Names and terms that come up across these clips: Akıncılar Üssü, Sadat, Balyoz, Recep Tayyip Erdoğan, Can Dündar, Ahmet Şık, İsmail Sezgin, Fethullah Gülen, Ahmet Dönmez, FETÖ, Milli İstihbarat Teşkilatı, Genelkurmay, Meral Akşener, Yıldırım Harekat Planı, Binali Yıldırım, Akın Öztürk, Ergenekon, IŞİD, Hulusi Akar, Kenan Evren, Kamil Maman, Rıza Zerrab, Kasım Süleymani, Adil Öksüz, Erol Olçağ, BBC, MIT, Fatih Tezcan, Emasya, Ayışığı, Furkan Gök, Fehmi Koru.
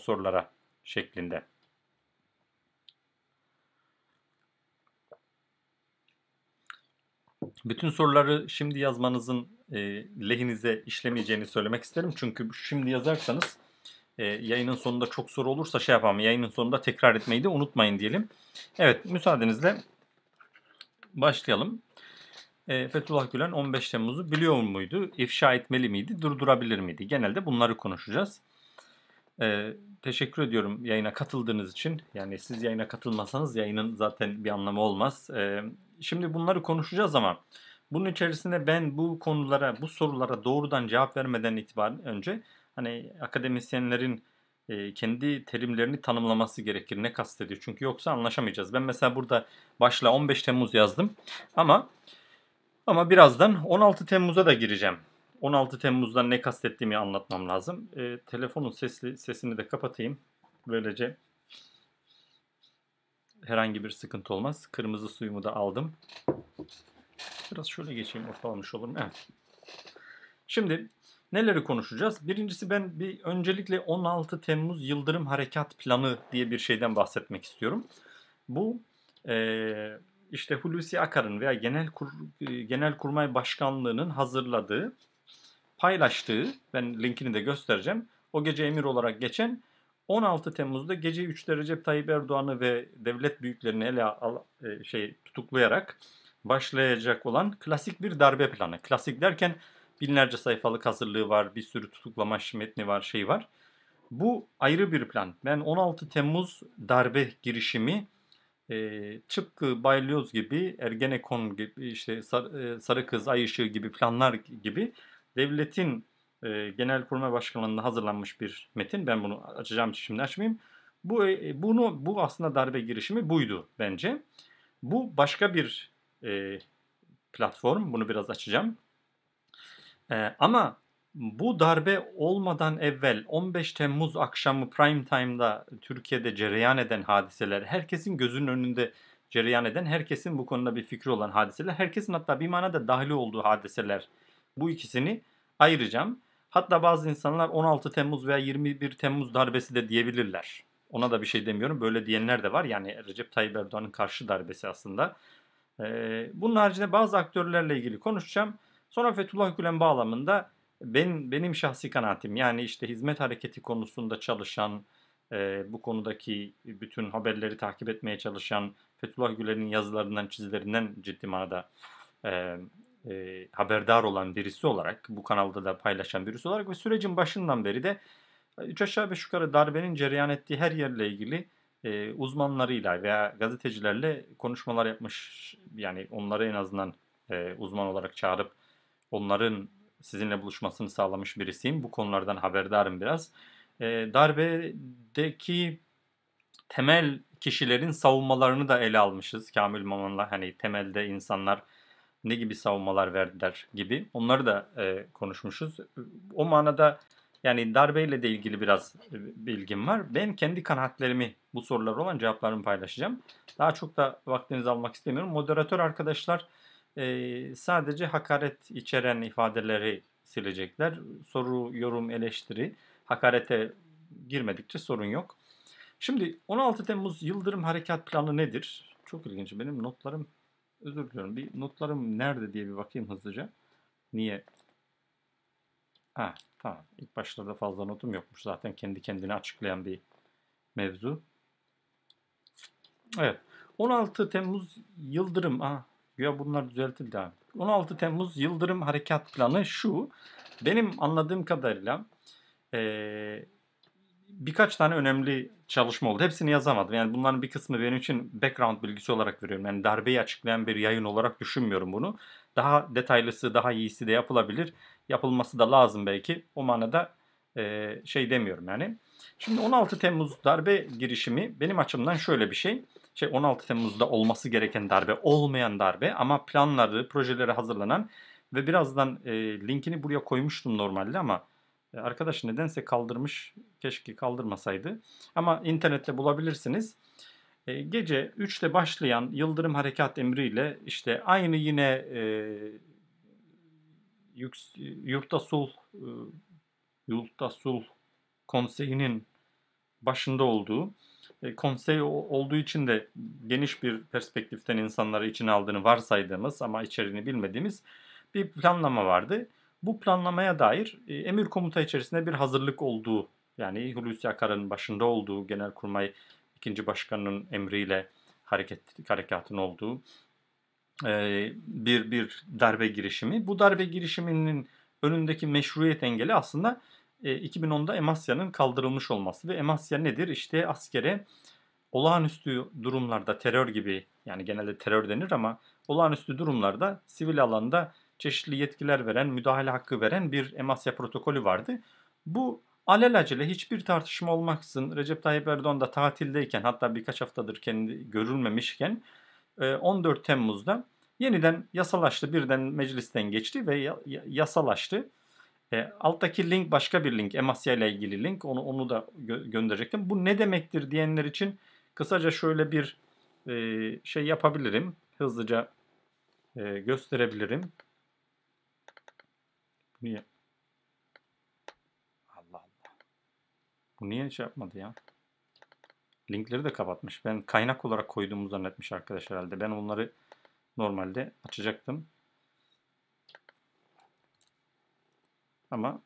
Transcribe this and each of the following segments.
sorulara şeklinde. Bütün soruları şimdi yazmanızın lehinize işlemeyeceğini söylemek isterim. Çünkü şimdi yazarsanız yayının sonunda çok soru olursa yayının sonunda tekrar etmeyi de unutmayın diyelim. Evet, müsaadenizle başlayalım. Fethullah Gülen 15 Temmuz'u biliyor muydu? İfşa etmeli miydi? Durdurabilir miydi? Genelde bunları konuşacağız. Teşekkür ediyorum yayına katıldığınız için. Yani siz yayına katılmasanız yayının zaten bir anlamı olmaz. Şimdi bunları konuşacağız ama bunun içerisinde ben bu konulara, bu sorulara doğrudan cevap vermeden itibaren önce hani akademisyenlerin kendi terimlerini tanımlaması gerekir. Ne kastediyor? Çünkü yoksa anlaşamayacağız. Ben mesela burada başla 15 Temmuz yazdım ama birazdan 16 Temmuz'a da gireceğim. 16 Temmuz'dan ne kastettiğimi anlatmam lazım. Telefonun sesini de kapatayım. Böylece herhangi bir sıkıntı olmaz. Kırmızı suyumu da aldım. Biraz şöyle geçeyim, ortalamış olurum. Evet. Şimdi neleri konuşacağız? Birincisi, ben öncelikle 16 Temmuz Yıldırım Harekat Planı diye bir şeyden bahsetmek istiyorum. Bu işte Hulusi Akar'ın veya Genelkurmay Başkanlığı'nın hazırladığı, paylaştığı, ben linkini de göstereceğim, o gece emir olarak geçen 16 Temmuz'da gece 3'te Recep Tayyip Erdoğan'ı ve devlet büyüklerini tutuklayarak başlayacak olan klasik bir darbe planı. Klasik derken binlerce sayfalık hazırlığı var, bir sürü tutuklama metni var, şey var. Bu ayrı bir plan. Ben 16 Temmuz darbe girişimi tıpkı Balyoz gibi, Ergenekon gibi, işte Sarı Kız, Ayışığı gibi planlar gibi devletin Genelkurmay Başkanlığı'nda hazırlanmış bir metin. Ben bunu açacağım, şimdi açmayayım. Bu aslında darbe girişimi buydu bence. Bu başka bir platform. Bunu biraz açacağım. Ama bu darbe olmadan evvel 15 Temmuz akşamı prime time'da Türkiye'de cereyan eden hadiseler, herkesin gözünün önünde cereyan eden, herkesin bu konuda bir fikri olan hadiseler, herkesin hatta bir manada dahil olduğu hadiseler, bu ikisini ayıracağım. Hatta bazı insanlar 16 Temmuz veya 21 Temmuz darbesi de diyebilirler. Ona da bir şey demiyorum. Böyle diyenler de var. Yani Recep Tayyip Erdoğan'ın karşı darbesi aslında. Bunun haricinde bazı aktörlerle ilgili konuşacağım. Sonra Fethullah Gülen bağlamında benim şahsi kanaatim, yani işte hizmet hareketi konusunda çalışan, bu konudaki bütün haberleri takip etmeye çalışan, Fethullah Gülen'in yazılarından, çizilerinden ciddi manada haberdar olan birisi olarak, bu kanalda da paylaşan birisi olarak ve sürecin başından beri de 3 aşağı 5 yukarı darbenin cereyan ettiği her yerle ilgili uzmanlarıyla veya gazetecilerle konuşmalar yapmış. Yani onları en azından uzman olarak çağırıp onların sizinle buluşmasını sağlamış birisiyim. Bu konulardan haberdarım biraz. Darbedeki temel kişilerin savunmalarını da ele almışız. Kamil Maman'la hani temelde insanlar ne gibi savunmalar verdiler gibi. Onları da konuşmuşuz. O manada yani darbeyle de ilgili biraz bilgim var. Ben kendi kanaatlerimi, bu sorulara olan cevaplarımı paylaşacağım. Daha çok da vaktinizi almak istemiyorum. Moderatör arkadaşlar sadece hakaret içeren ifadeleri silecekler. Soru, yorum, eleştiri, hakarete girmedikçe sorun yok. Şimdi 16 Temmuz Yıldırım Harekat Planı nedir? Çok ilginç, benim notlarım. Özür diliyorum. Bir notlarım nerede diye bir bakayım hızlıca. Niye? Ha, tamam. İlk başlarda fazla notum yokmuş. Zaten kendi kendini açıklayan bir mevzu. Evet. 16 Temmuz Yıldırım. Aha, ya bunlar düzeltildi abi. 16 Temmuz Yıldırım Harekat Planı şu. Benim anladığım kadarıyla birkaç tane önemli çalışma oldu. Hepsini yazamadım. Yani bunların bir kısmı benim için background bilgisi olarak veriyorum. Yani darbeyi açıklayan bir yayın olarak düşünmüyorum bunu. Daha detaylısı, daha iyisi de yapılabilir. Yapılması da lazım belki. O manada şey demiyorum yani. Şimdi 16 Temmuz darbe girişimi benim açımdan şöyle bir şey. 16 Temmuz'da olması gereken darbe, olmayan darbe ama planları, projeleri hazırlanan ve birazdan linkini buraya koymuştum normalde ama arkadaş nedense kaldırmış, keşke kaldırmasaydı. Ama internette bulabilirsiniz. Gece 3'te başlayan Yıldırım Harekat emriyle işte aynı yine Yurttasul Konseyi'nin başında olduğu, konsey olduğu için de geniş bir perspektiften insanları içine aldığını varsaydığımız ama içeriğini bilmediğimiz bir planlama vardı. Bu planlamaya dair emir komuta içerisinde bir hazırlık olduğu, yani Hulusi Akar'ın başında olduğu, Genelkurmay 2. Başkanı'nın emriyle harekatın olduğu bir darbe girişimi. Bu darbe girişiminin önündeki meşruiyet engeli aslında 2010'da Emasya'nın kaldırılmış olması. Ve Emasya nedir? İşte askere olağanüstü durumlarda terör gibi, yani genelde terör denir ama olağanüstü durumlarda sivil alanda çeşitli yetkiler veren, müdahale hakkı veren bir Emasya protokolü vardı. Bu alelacele hiçbir tartışma olmaksızın Recep Tayyip Erdoğan da tatildeyken, hatta birkaç haftadır kendi görülmemişken 14 Temmuz'da yeniden yasalaştı. Birden meclisten geçti ve yasalaştı. Alttaki link başka bir link. Emasya ile ilgili link. Onu da gönderecektim. Bu ne demektir diyenler için kısaca şöyle bir şey yapabilirim. Hızlıca gösterebilirim. Niye? Allah Allah. Bu niye şey yapmadı ya? Linkleri de kapatmış. Ben kaynak olarak koyduğumu zannetmiş arkadaş herhalde. Ben onları normalde açacaktım. Ama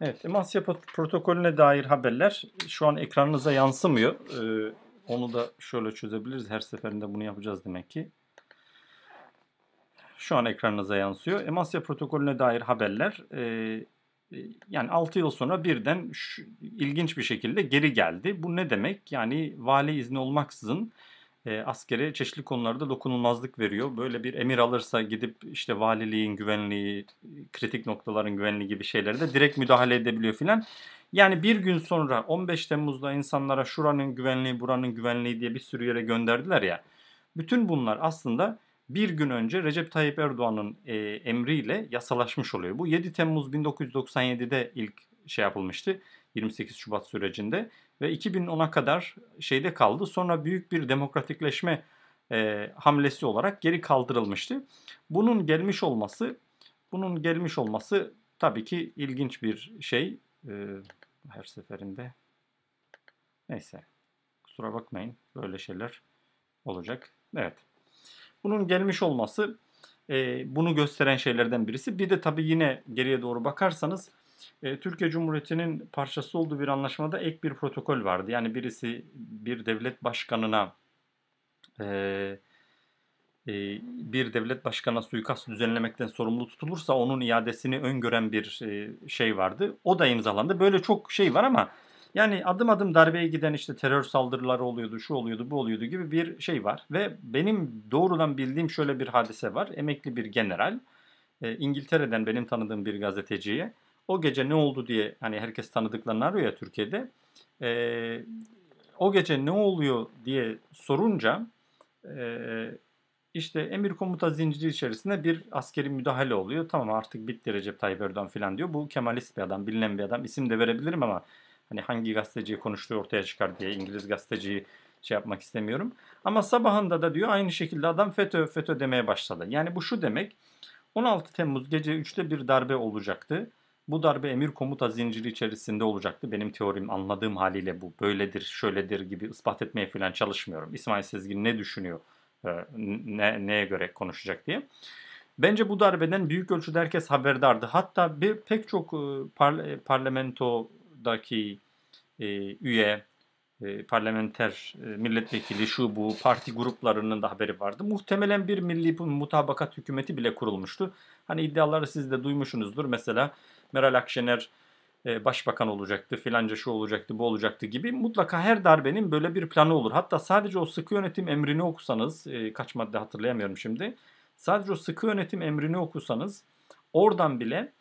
evet, Emasya protokolüne dair haberler şu an ekranınıza yansımıyor. Onu da şöyle çözebiliriz. Her seferinde bunu yapacağız demek ki. Şu an ekranınıza yansıyor. Emasya protokolüne dair haberler yani 6 yıl sonra birden ilginç bir şekilde geri geldi. Bu ne demek? Yani vali izni olmaksızın askere çeşitli konularda dokunulmazlık veriyor. Böyle bir emir alırsa gidip işte valiliğin güvenliği, kritik noktaların güvenliği gibi şeylere de direkt müdahale edebiliyor filan. Yani bir gün sonra 15 Temmuz'da insanlara şuranın güvenliği, buranın güvenliği diye bir sürü yere gönderdiler ya. Bütün bunlar aslında bir gün önce Recep Tayyip Erdoğan'ın emriyle yasalaşmış oluyor. Bu 7 Temmuz 1997'de ilk şey yapılmıştı. 28 Şubat sürecinde ve 2010'a kadar şeyde kaldı. Sonra büyük bir demokratikleşme hamlesi olarak geri kaldırılmıştı. Bunun gelmiş olması tabii ki ilginç bir şey. Her seferinde. Neyse. Kusura bakmayın. Böyle şeyler olacak. Evet. Bunun gelmiş olması bunu gösteren şeylerden birisi. Bir de tabii yine geriye doğru bakarsanız Türkiye Cumhuriyeti'nin parçası olduğu bir anlaşmada ek bir protokol vardı. Yani birisi bir devlet başkanına suikast düzenlemekten sorumlu tutulursa onun iadesini öngören bir şey vardı. O da imzalandı. Böyle çok şey var ama yani adım adım darbeye giden işte terör saldırıları oluyordu, şu oluyordu, bu oluyordu gibi bir şey var. Ve benim doğrudan bildiğim şöyle bir hadise var. Emekli bir general İngiltere'den benim tanıdığım bir gazeteciye o gece ne oldu diye, hani herkes tanıdıklarını arıyor ya Türkiye'de. O gece ne oluyor diye sorunca işte emir komuta zinciri içerisinde bir askeri müdahale oluyor. Tamam artık bitti Recep Tayyip Erdoğan falan diyor. Bu Kemalist bir adam, bilinen bir adam. İsim de verebilirim ama hani hangi gazeteciyi konuştuğu ortaya çıkar diye İngiliz gazeteciyi şey yapmak istemiyorum. Ama sabahında da diyor aynı şekilde adam FETÖ demeye başladı. Yani bu şu demek, 16 Temmuz gece 3'te bir darbe olacaktı. Bu darbe emir komuta zinciri içerisinde olacaktı. Benim teorim anladığım haliyle bu. Böyledir, şöyledir gibi ispat etmeye falan çalışmıyorum. İsmail Sezgin ne düşünüyor, neye göre konuşacak diye. Bence bu darbeden büyük ölçüde herkes haberdardı. Hatta pek çok parlamentodaki üye, parlamenter, milletvekili, şu bu, parti gruplarının da haberi vardı. Muhtemelen bir milli mutabakat hükümeti bile kurulmuştu. Hani iddiaları siz de duymuşsunuzdur. Mesela Meral Akşener başbakan olacaktı, filanca şu olacaktı, bu olacaktı gibi. Mutlaka her darbenin böyle bir planı olur. Hatta sadece o sıkı yönetim emrini okusanız, kaç madde hatırlayamıyorum şimdi. Sadece o sıkı yönetim emrini okusanız oradan bile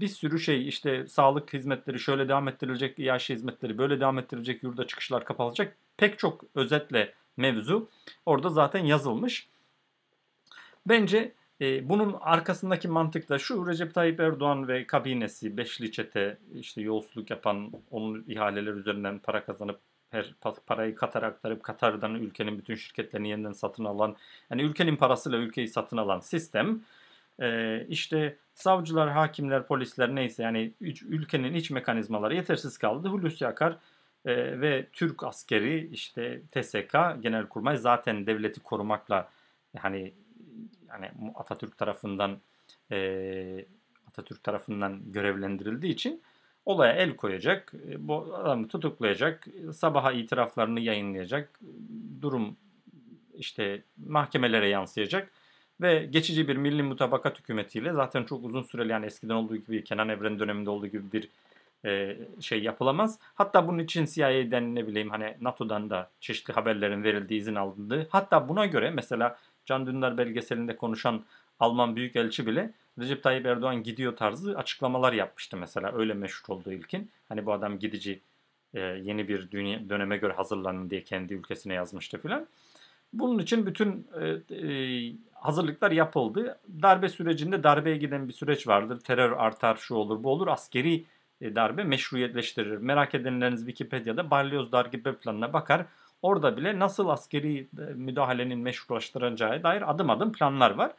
bir sürü şey, işte sağlık hizmetleri şöyle devam ettirilecek, İHŞ hizmetleri böyle devam ettirilecek, yurda çıkışlar kapatılacak. Pek çok özetle mevzu orada zaten yazılmış. Bence bunun arkasındaki mantık da şu: Recep Tayyip Erdoğan ve kabinesi, beşli çete, işte yolsuzluk yapan, onun ihaleleri üzerinden para kazanıp her parayı Katar'a aktarıp Katar'dan ülkenin bütün şirketlerini yeniden satın alan, yani ülkenin parasıyla ülkeyi satın alan sistem, işte savcılar, hakimler, polisler neyse yani ülkenin iç mekanizmaları yetersiz kaldı. Hulusi Akar ve Türk askeri, işte TSK, Genelkurmay zaten devleti korumakla hani Atatürk tarafından görevlendirildiği için olaya el koyacak, bu adamı tutuklayacak, sabaha itiraflarını yayınlayacak, durum işte mahkemelere yansıyacak ve geçici bir milli mutabakat hükümetiyle zaten çok uzun süreli, yani eskiden olduğu gibi, Kenan Evren döneminde olduğu gibi bir şey yapılamaz. Hatta bunun için CIA'den, ne bileyim, hani NATO'dan da çeşitli haberlerin verildiği, izin alındığı. Hatta buna göre mesela Can Dündar belgeselinde konuşan Alman Büyükelçi bile Recep Tayyip Erdoğan gidiyor tarzı açıklamalar yapmıştı mesela. Öyle meşhur olduğu ilkin. Hani bu adam gidici, yeni bir döneme göre hazırlanın diye kendi ülkesine yazmıştı filan. Bunun için bütün hazırlıklar yapıldı. Darbe sürecinde darbeye giden bir süreç vardır. Terör artar, şu olur, bu olur. Askeri darbe meşruiyetleştirir. Merak edenleriniz Wikipedia'da Balyoz darbe planına bakar. Orada bile nasıl askeri müdahalenin meşrulaştıracağı dair adım adım planlar var.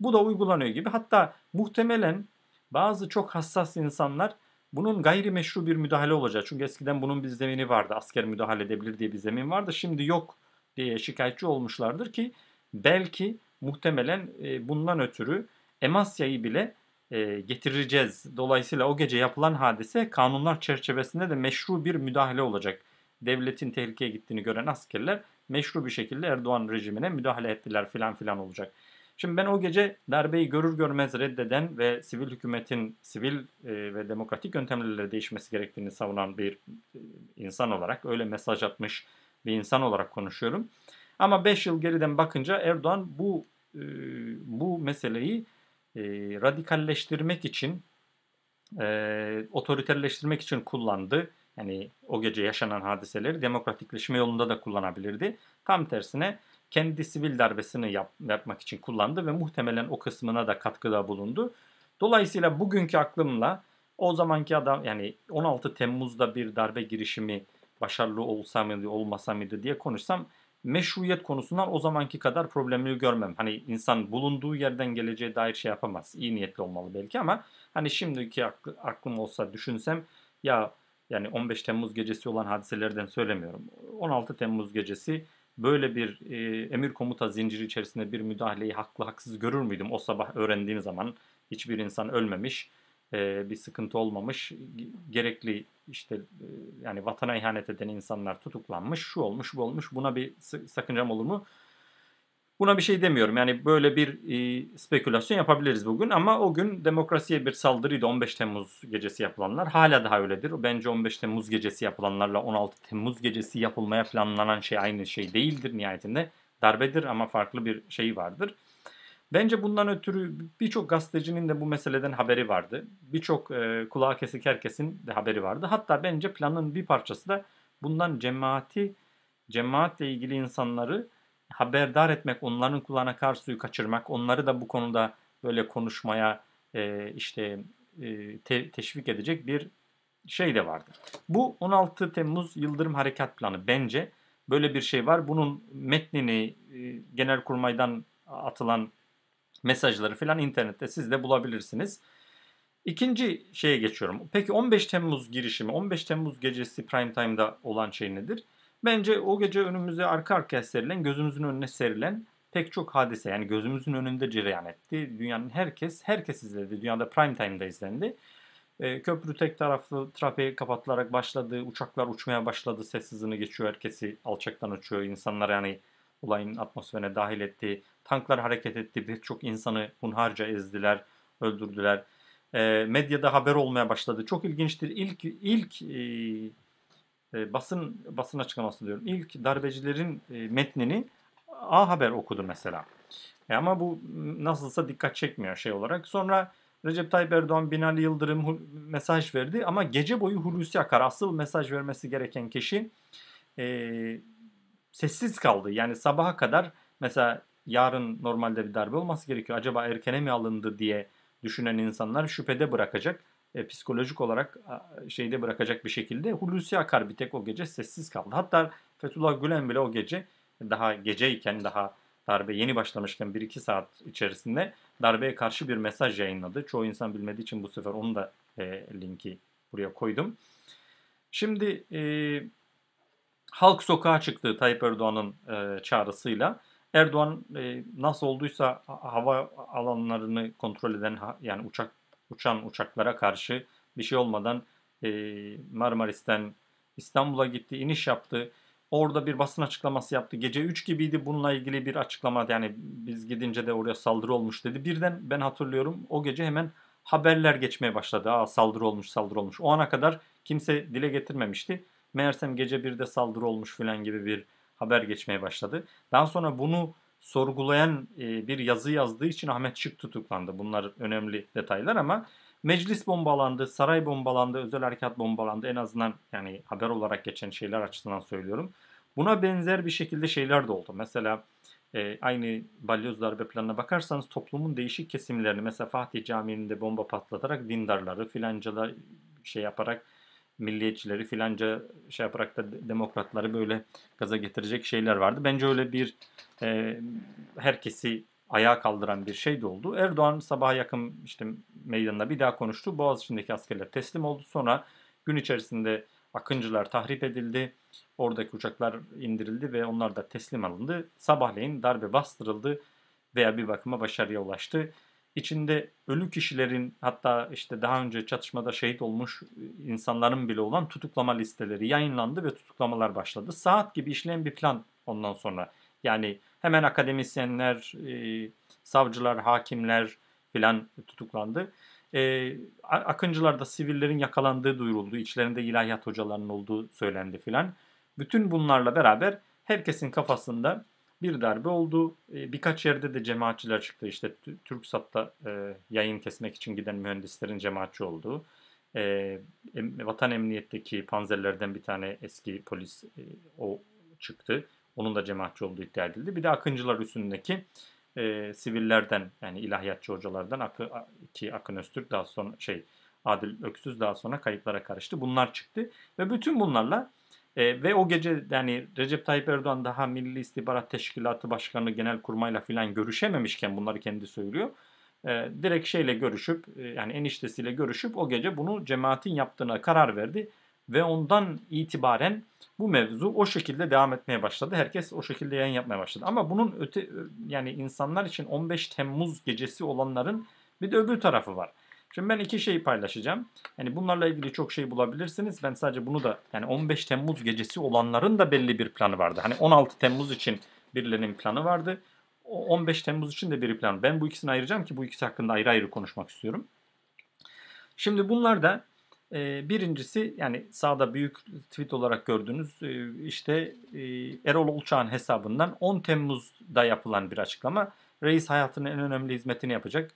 Bu da uygulanıyor gibi. Hatta muhtemelen bazı çok hassas insanlar bunun gayrimeşru bir müdahale olacağı. Çünkü eskiden bunun bir zemini vardı. Asker müdahale edebilir diye bir zemin vardı. Şimdi yok diye şikayetçi olmuşlardır ki belki muhtemelen bundan ötürü Emasya'yı bile getireceğiz. Dolayısıyla o gece yapılan hadise kanunlar çerçevesinde de meşru bir müdahale olacak. Devletin tehlikeye gittiğini gören askerler meşru bir şekilde Erdoğan rejimine müdahale ettiler filan filan olacak. Şimdi ben o gece darbeyi görür görmez reddeden ve sivil hükümetin sivil ve demokratik yöntemlerle değişmesi gerektiğini savunan bir insan olarak, öyle mesaj atmış bir insan olarak konuşuyorum. Ama 5 yıl geriden bakınca Erdoğan bu meseleyi radikalleştirmek için, otoriterleştirmek için kullandı. Yani o gece yaşanan hadiseleri demokratikleşme yolunda da kullanabilirdi. Tam tersine kendi sivil darbesini yapmak için kullandı ve muhtemelen o kısmına da katkıda bulundu. Dolayısıyla bugünkü aklımla o zamanki adam, yani 16 Temmuz'da bir darbe girişimi başarılı olsa mıydı olmasa mıydı diye konuşsam, meşruiyet konusundan o zamanki kadar problemli görmem. Hani insan bulunduğu yerden geleceğe dair şey yapamaz. İyi niyetli olmalı belki, ama hani şimdiki aklım olsa düşünsem, ya yani 15 Temmuz gecesi olan hadiselerden söylemiyorum. 16 Temmuz gecesi böyle bir emir komuta zinciri içerisinde bir müdahaleyi haklı haksız görür müydüm? O sabah öğrendiğim zaman hiçbir insan ölmemiş, bir sıkıntı olmamış, gerekli işte yani vatana ihanet eden insanlar tutuklanmış, şu olmuş, bu olmuş, buna bir sakıncam olur mu? Buna bir şey demiyorum. Yani böyle bir spekülasyon yapabiliriz bugün, ama o gün demokrasiye bir saldırıydı 15 Temmuz gecesi yapılanlar. Hala daha öyledir. Bence 15 Temmuz gecesi yapılanlarla 16 Temmuz gecesi yapılmaya planlanan şey aynı şey değildir nihayetinde. Darbedir ama farklı bir şey vardır. Bence bundan ötürü birçok gazetecinin de bu meseleden haberi vardı. Birçok kulağı kesik herkesin de haberi vardı. Hatta bence planın bir parçası da bundan cemaatle ilgili insanları haberdar etmek, onların kulağına kar suyu kaçırmak, onları da bu konuda böyle konuşmaya teşvik edecek bir şey de vardı. Bu 16 Temmuz Yıldırım Harekat Planı, bence böyle bir şey var. Bunun metnini, Genelkurmay'dan atılan mesajları falan internette siz de bulabilirsiniz. İkinci şeye geçiyorum. Peki 15 Temmuz girişimi, 15 Temmuz gecesi prime time'da olan şey nedir? Bence o gece önümüze arka arkaya serilen, gözümüzün önüne serilen pek çok hadise, yani gözümüzün önünde cereyan etti. Dünyanın herkes izledi. Dünyada prime time'da izlendi. Köprü tek taraflı trafiğe kapatılarak başladı. Uçaklar uçmaya başladı. Ses hızını geçiyor. Herkesi alçaktan uçuyor. İnsanlar yani olayın atmosferine dahil etti. Tanklar hareket etti. Pek çok insanı hunharca ezdiler, öldürdüler. Medyada haber olmaya başladı. Çok ilginçtir. İlk basın açıklaması diyorum. İlk darbecilerin metnini A Haber okudu mesela. Ama bu nasılsa dikkat çekmiyor şey olarak. Sonra Recep Tayyip Erdoğan, Binali Yıldırım mesaj verdi. Ama gece boyu Hulusi Akar, asıl mesaj vermesi gereken kişi, sessiz kaldı. Yani sabaha kadar mesela yarın normalde bir darbe olması gerekiyor. Acaba erkene mi alındı diye düşünen insanlar şüphede bırakacak. psikolojik olarak şeyde bırakacak bir şekilde. Hulusi Akar bir tek o gece sessiz kaldı. Hatta Fethullah Gülen bile o gece daha geceyken, daha darbe yeni başlamışken 1-2 saat içerisinde darbeye karşı bir mesaj yayınladı. Çoğu insan bilmediği için bu sefer onu da linki buraya koydum. Şimdi halk sokağa çıktı Tayyip Erdoğan'ın çağrısıyla. Erdoğan nasıl olduysa hava alanlarını kontrol eden, yani uçan uçaklara karşı bir şey olmadan Marmaris'ten İstanbul'a gitti, iniş yaptı. Orada bir basın açıklaması yaptı. Gece 3 gibiydi bununla ilgili bir açıklama. Yani biz gidince de oraya saldırı olmuş dedi. Birden ben hatırlıyorum o gece hemen haberler geçmeye başladı. Aa, saldırı olmuş, saldırı olmuş. O ana kadar kimse dile getirmemişti. Meğersem gece 1'de saldırı olmuş falan gibi bir haber geçmeye başladı. Daha sonra bunu sorgulayan bir yazı yazdığı için Ahmet Şık tutuklandı. Bunlar önemli detaylar ama meclis bombalandı, saray bombalandı, özel harekat bombalandı. En azından yani haber olarak geçen şeyler açısından söylüyorum. Buna benzer bir şekilde şeyler de oldu. Mesela aynı Balyoz darbe planına bakarsanız toplumun değişik kesimlerini, mesela Fatih Camii'nin de bomba patlatarak dindarları filancalar şey yaparak, milliyetçileri filanca şey yaparak da demokratları böyle gaza getirecek şeyler vardı. Bence öyle bir herkesi ayağa kaldıran bir şey de oldu. Erdoğan sabaha yakın işte meydanda bir daha konuştu. Boğaziçi'ndeki askerler teslim oldu. Sonra gün içerisinde Akıncılar tahrip edildi. Oradaki uçaklar indirildi ve onlar da teslim alındı. Sabahleyin darbe bastırıldı veya bir bakıma başarıya ulaştı. İçinde ölü kişilerin, hatta işte daha önce çatışmada şehit olmuş insanların bile olan tutuklama listeleri yayınlandı ve tutuklamalar başladı. Saat gibi işleyen bir plan ondan sonra. Yani hemen akademisyenler, savcılar, hakimler filan tutuklandı. Akıncılarda sivillerin yakalandığı duyuruldu. İçlerinde ilahiyat hocalarının olduğu söylendi filan. Bütün bunlarla beraber herkesin kafasında bir darbe oldu. Birkaç yerde de cemaatçiler çıktı. İşte TürkSat'ta yayın kesmek için giden mühendislerin cemaatçi olduğu. Vatan Emniyet'teki panzerlerden bir tane eski polis o çıktı. Onun da cemaatçi olduğu iddia edildi. Bir de Akıncılar Üssü'ndeki sivillerden, yani ilahiyatçı hocalardan ki Akın Öztürk daha sonra Adil Öksüz daha sonra kayıplara karıştı. Bunlar çıktı ve bütün bunlarla ve o gece yani Recep Tayyip Erdoğan daha Milli İstihbarat Teşkilatı Başkanı Genelkurmay'la filan görüşememişken bunları kendi söylüyor. Direkt görüşüp yani eniştesiyle görüşüp o gece bunu cemaatin yaptığına karar verdi. Ve ondan itibaren bu mevzu o şekilde devam etmeye başladı. Herkes o şekilde yayın yapmaya başladı. Ama bunun öte, yani insanlar için 15 Temmuz gecesi olanların bir de öbür tarafı var. Şimdi ben iki şeyi paylaşacağım. Yani bunlarla ilgili çok şey bulabilirsiniz. Ben sadece bunu da, yani 15 Temmuz gecesi olanların da belli bir planı vardı. Hani 16 Temmuz için birilerinin planı vardı. 15 Temmuz için de bir plan. Ben bu ikisini ayıracağım ki bu ikisi hakkında ayrı ayrı konuşmak istiyorum. Şimdi bunlar da birincisi, yani sağda büyük tweet olarak gördüğünüz işte Erol Olçağ'ın hesabından 10 Temmuz'da yapılan bir açıklama. Reis hayatının en önemli hizmetini yapacak.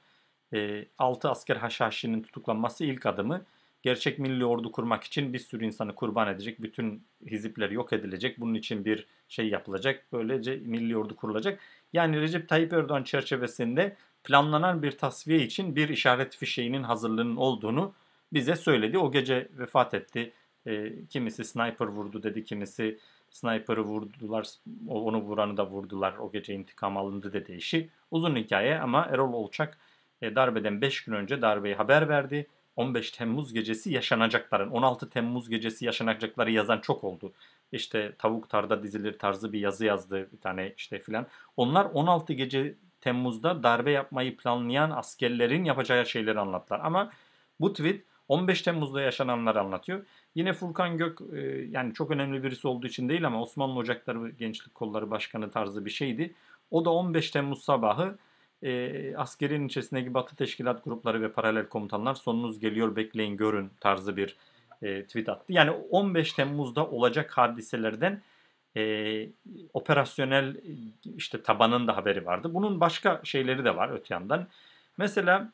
6 asker haşhaşinin tutuklanması ilk adımı. Gerçek milli ordu kurmak için bir sürü insanı kurban edecek. Bütün hizipler yok edilecek. Bunun için bir şey yapılacak. Böylece milli ordu kurulacak. Yani Recep Tayyip Erdoğan çerçevesinde planlanan bir tasfiye için bir işaret fişeğinin hazırlığının olduğunu bize söyledi. O gece vefat etti. Kimisi sniper vurdu dedi. Kimisi sniper'ı vurdular. Onu vuranı da vurdular. O gece intikam alındı dedi işi. Uzun hikaye ama Erol Olçak darbeden 5 gün önce darbeyi haber verdi. 15 Temmuz gecesi yaşanacakların, 16 Temmuz gecesi yaşanacakları yazan çok oldu. İşte tavuk tarda dizilir tarzı bir yazı yazdı bir tane işte filan. Onlar 16 gece Temmuz'da darbe yapmayı planlayan askerlerin yapacağı şeyleri anlattılar. Ama bu tweet 15 Temmuz'da yaşananları anlatıyor. Yine Furkan Gök, yani çok önemli birisi olduğu için değil ama Osmanlı Ocakları Gençlik Kolları Başkanı tarzı bir şeydi. O da 15 Temmuz sabahı askerin içerisindeki Batı teşkilat grupları ve paralel komutanlar sonunuz geliyor bekleyin görün tarzı bir tweet attı. Yani 15 Temmuz'da olacak hadiselerden operasyonel işte tabanın da haberi vardı. Bunun başka şeyleri de var öte yandan. Mesela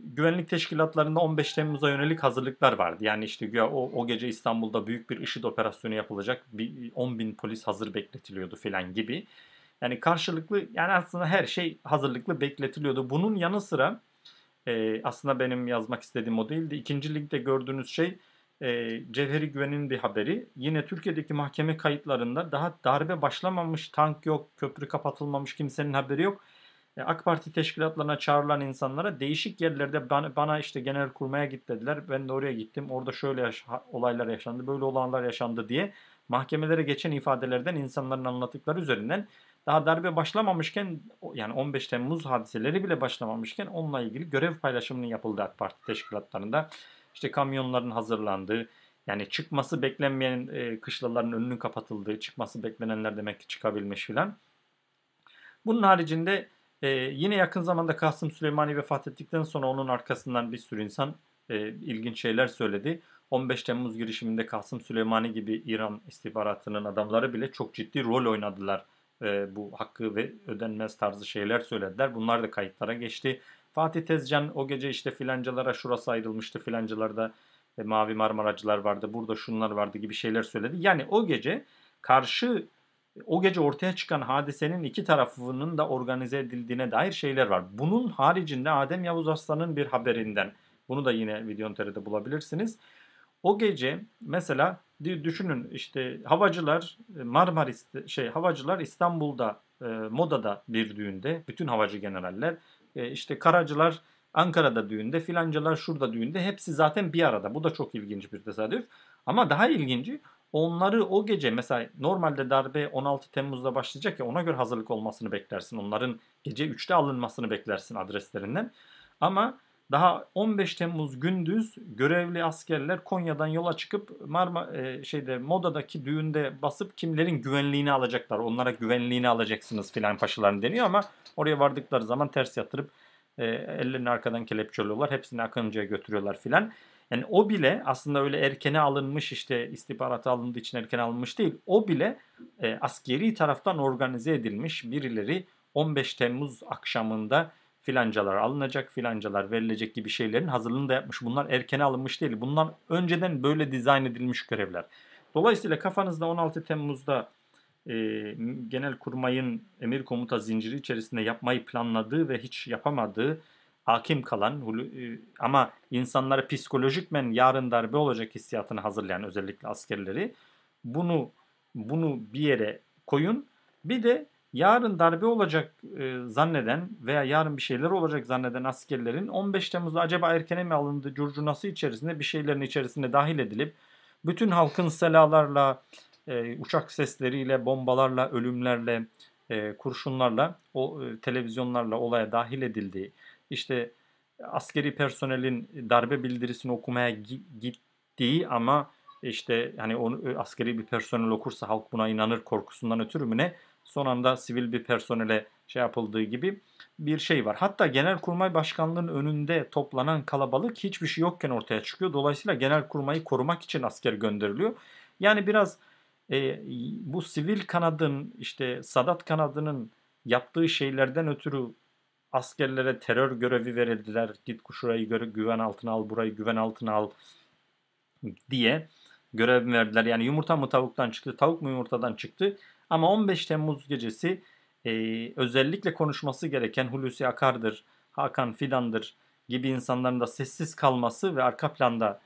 güvenlik teşkilatlarında 15 Temmuz'a yönelik hazırlıklar vardı. Yani işte güya o gece İstanbul'da büyük bir IŞİD operasyonu yapılacak. 10.000 polis hazır bekletiliyordu falan gibi. Yani karşılıklı, yani aslında her şey hazırlıklı bekletiliyordu. Bunun yanı sıra Aslında benim yazmak istediğim o değildi. İkinci ligde gördüğünüz şey Cevheri Güven'in bir haberi. Yine Türkiye'deki mahkeme kayıtlarında daha darbe başlamamış, tank yok, köprü kapatılmamış, kimsenin haberi yok. AK Parti teşkilatlarına çağrılan insanlara değişik yerlerde bana işte Genelkurmay'a git dediler. Ben de oraya gittim. Orada şöyle olaylar yaşandı, böyle olanlar yaşandı diye mahkemelere geçen ifadelerden, insanların anlattıkları üzerinden daha darbe başlamamışken, yani 15 Temmuz hadiseleri bile başlamamışken onunla ilgili görev paylaşımının yapıldığı AK Parti teşkilatlarında. İşte kamyonların hazırlandığı, yani çıkması beklenmeyen kışlaların önünün kapatıldığı, çıkması beklenenler demek ki çıkabilmiş filan. Bunun haricinde yine yakın zamanda Kasım Süleymani vefat ettikten sonra onun arkasından bir sürü insan ilginç şeyler söyledi. 15 Temmuz girişiminde Kasım Süleymani gibi İran istihbaratının adamları bile çok ciddi rol oynadılar. Bu hakkı ve ödenmez tarzı şeyler söylediler. Bunlar da kayıtlara geçti. Fatih Tezcan o gece işte filancalara şurası ayrılmıştı, filancalarda Mavi Marmaracılar vardı, burada şunlar vardı gibi şeyler söyledi. Yani o gece ortaya çıkan hadisenin iki tarafının da organize edildiğine dair şeyler var. Bunun haricinde Adem Yavuz Aslan'ın bir haberinden, bunu da yine Videon TR'de bulabilirsiniz. O gece mesela düşünün işte havacılar İstanbul'da Moda'da bir düğünde, bütün havacı generaller, işte karacılar Ankara'da düğünde, filancalar şurada düğünde, hepsi zaten bir arada. Bu da çok ilginç bir tesadüf. Ama daha ilginci, onları o gece mesela normalde darbe 16 Temmuz'da başlayacak ya, ona göre hazırlık olmasını beklersin. Onların gece 3'te alınmasını beklersin adreslerinden. Ama daha 15 Temmuz gündüz görevli askerler Konya'dan yola çıkıp Moda'daki düğünde basıp kimlerin güvenliğini alacaklar. Onlara güvenliğini alacaksınız filan paşalarını deniyor ama oraya vardıkları zaman ters yatırıp ellerini arkadan kelepçeliyorlar. Hepsini Akıncı'ya götürüyorlar filan. Yani o bile aslında öyle erkene alınmış, işte istihbarata alındığı için erken alınmış değil. O bile askeri taraftan organize edilmiş, birileri 15 Temmuz akşamında filancalar alınacak, filancalar verilecek gibi şeylerin hazırlığını da yapmış. Bunlar erkene alınmış değil. Bunlar önceden böyle dizayn edilmiş görevler. Dolayısıyla kafanızda 16 Temmuz'da Genelkurmay'ın emir komuta zinciri içerisinde yapmayı planladığı ve hiç yapamadığı hakim kalan ama insanları psikolojikmen yarın darbe olacak hissiyatını hazırlayan özellikle askerleri bunu bir yere koyun. Bir de yarın darbe olacak zanneden veya yarın bir şeyler olacak zanneden askerlerin 15 Temmuz'da acaba erkene mi alındı curcunası içerisinde bir şeylerin içerisine dahil edilip bütün halkın selalarla, uçak sesleriyle, bombalarla, ölümlerle, kurşunlarla, o televizyonlarla olaya dahil edildiği, işte askeri personelin darbe bildirisini okumaya gittiği ama işte hani onu askeri bir personel okursa halk buna inanır korkusundan ötürü mü ne, son anda sivil bir personele yapıldığı gibi bir şey var. Hatta Genelkurmay Başkanlığı'nın önünde toplanan kalabalık hiçbir şey yokken ortaya çıkıyor. Dolayısıyla Genelkurmay'ı korumak için asker gönderiliyor. Yani biraz bu sivil kanadın, işte Sadat kanadının yaptığı şeylerden ötürü askerlere terör görevi verildiler. Git şurayı güven altına al, burayı güven altına al diye görev verdiler. Yani yumurta mı tavuktan çıktı, tavuk mu yumurtadan çıktı? Ama 15 Temmuz gecesi özellikle konuşması gereken Hulusi Akar'dır, Hakan Fidan'dır gibi insanların da sessiz kalması ve arka planda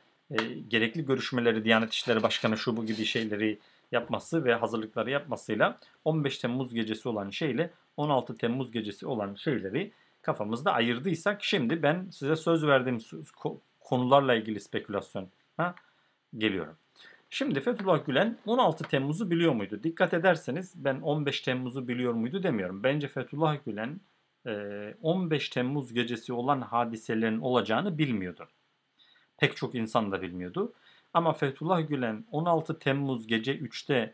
gerekli görüşmeleri, Diyanet İşleri Başkanı şu bu gibi şeyleri yapması ve hazırlıkları yapmasıyla 15 Temmuz gecesi olan şeyle 16 Temmuz gecesi olan şeyleri kafamızda ayırdıysak, şimdi ben size söz verdiğim konularla ilgili spekülasyona geliyorum. Şimdi Fethullah Gülen 16 Temmuz'u biliyor muydu? Dikkat ederseniz ben 15 Temmuz'u biliyor muydu demiyorum. Bence Fethullah Gülen 15 Temmuz gecesi olan hadiselerin olacağını bilmiyordu. Pek çok insan da bilmiyordu. Ama Fethullah Gülen 16 Temmuz gece 3'te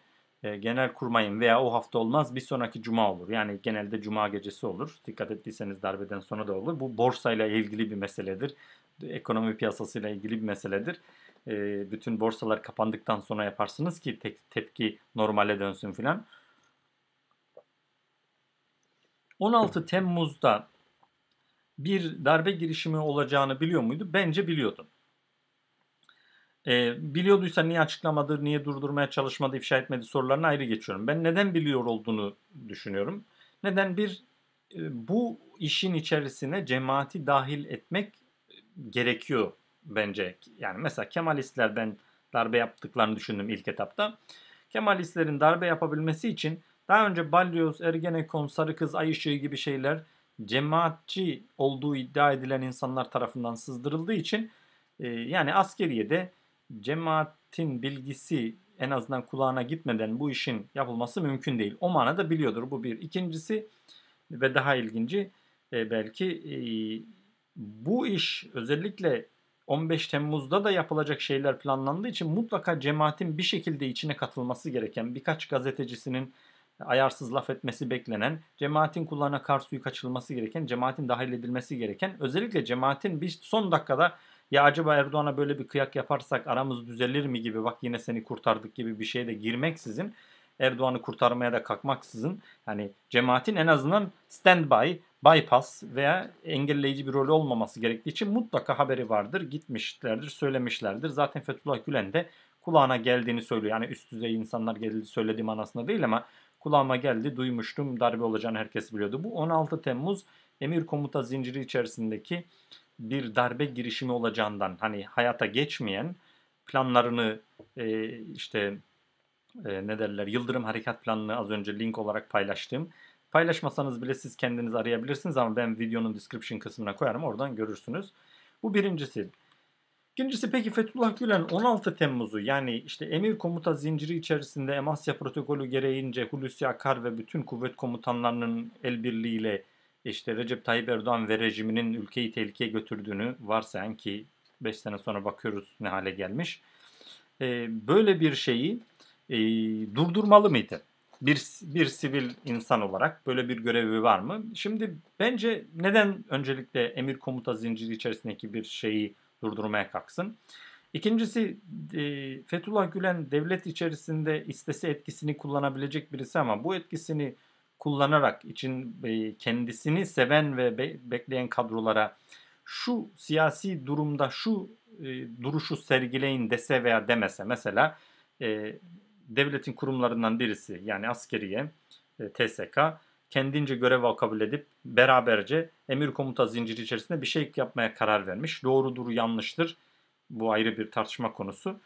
Genelkurmay'ın veya o hafta olmaz bir sonraki cuma olur. Yani genelde cuma gecesi olur. Dikkat ettiyseniz darbeden sonra da olur. Bu borsayla ilgili bir meseledir. Ekonomi piyasasıyla ilgili bir meseledir. Bütün borsalar kapandıktan sonra yaparsınız ki tepki normale dönsün filan. 16 Temmuz'da bir darbe girişimi olacağını biliyor muydu? Bence biliyordu. Biliyorduysa niye açıklamadı, niye durdurmaya çalışmadı, ifşa etmedi sorularına ayrı geçiyorum. Ben neden biliyor olduğunu düşünüyorum. Neden? Bir, bu işin içerisine cemaati dahil etmek gerekiyor bence. Yani mesela Kemalistler, ben darbe yaptıklarını düşündüm ilk etapta. Kemalistlerin darbe yapabilmesi için daha önce Balyoz, Ergenekon, Sarı Kız, Ayışığı gibi şeyler cemaatçi olduğu iddia edilen insanlar tarafından sızdırıldığı için yani askeriyede cemaatin bilgisi en azından kulağına gitmeden bu işin yapılması mümkün değil. O manada biliyordur, bu bir. İkincisi ve daha ilginci belki bu iş özellikle 15 Temmuz'da da yapılacak şeyler planlandığı için mutlaka cemaatin bir şekilde içine katılması gereken, birkaç gazetecisinin ayarsız laf etmesi beklenen, cemaatin kulağına kar suyu kaçırılması gereken, cemaatin dahil edilmesi gereken, özellikle cemaatin bir son dakikada ya acaba Erdoğan'a böyle bir kıyak yaparsak aramız düzelir mi gibi, bak yine seni kurtardık gibi bir şeye de girmeksizin, Erdoğan'ı kurtarmaya da kalkmaksızın, hani cemaatin en azından standby, bypass veya engelleyici bir rolü olmaması gerektiği için mutlaka haberi vardır, gitmişlerdir, söylemişlerdir. Zaten Fethullah Gülen de kulağına geldiğini söylüyor. Yani üst düzey insanlar geldi söyledi manasında değil ama kulağıma geldi, duymuştum, darbe olacağını herkes biliyordu. Bu 16 Temmuz emir komuta zinciri içerisindeki bir darbe girişimi olacağından, hani hayata geçmeyen planlarını Yıldırım Harekat Planı'nı az önce link olarak paylaştım. Paylaşmasanız bile siz kendiniz arayabilirsiniz ama ben videonun description kısmına koyarım, oradan görürsünüz. Bu birincisi. İkincisi, peki Fethullah Gülen 16 Temmuz'u yani işte emir komuta zinciri içerisinde Emasya protokolü gereğince Hulusi Akar ve bütün kuvvet komutanlarının el birliğiyle işte Recep Tayyip Erdoğan ve rejiminin ülkeyi tehlikeye götürdüğünü varsayan, ki 5 sene sonra bakıyoruz ne hale gelmiş. Böyle bir şeyi durdurmalı mıydı? Bir sivil insan olarak böyle bir görevi var mı? Şimdi bence neden öncelikle emir komuta zinciri içerisindeki bir şeyi durdurmaya kalksın? İkincisi, Fethullah Gülen devlet içerisinde istese etkisini kullanabilecek birisi ama bu etkisini kullanarak için kendisini seven ve bekleyen kadrolara şu siyasi durumda şu duruşu sergileyin dese veya demese, mesela devletin kurumlarından birisi yani askeriye, TSK kendince görev kabul edip beraberce emir komuta zinciri içerisinde bir şey yapmaya karar vermiş. Doğrudur, yanlıştır, bu ayrı bir tartışma konusu.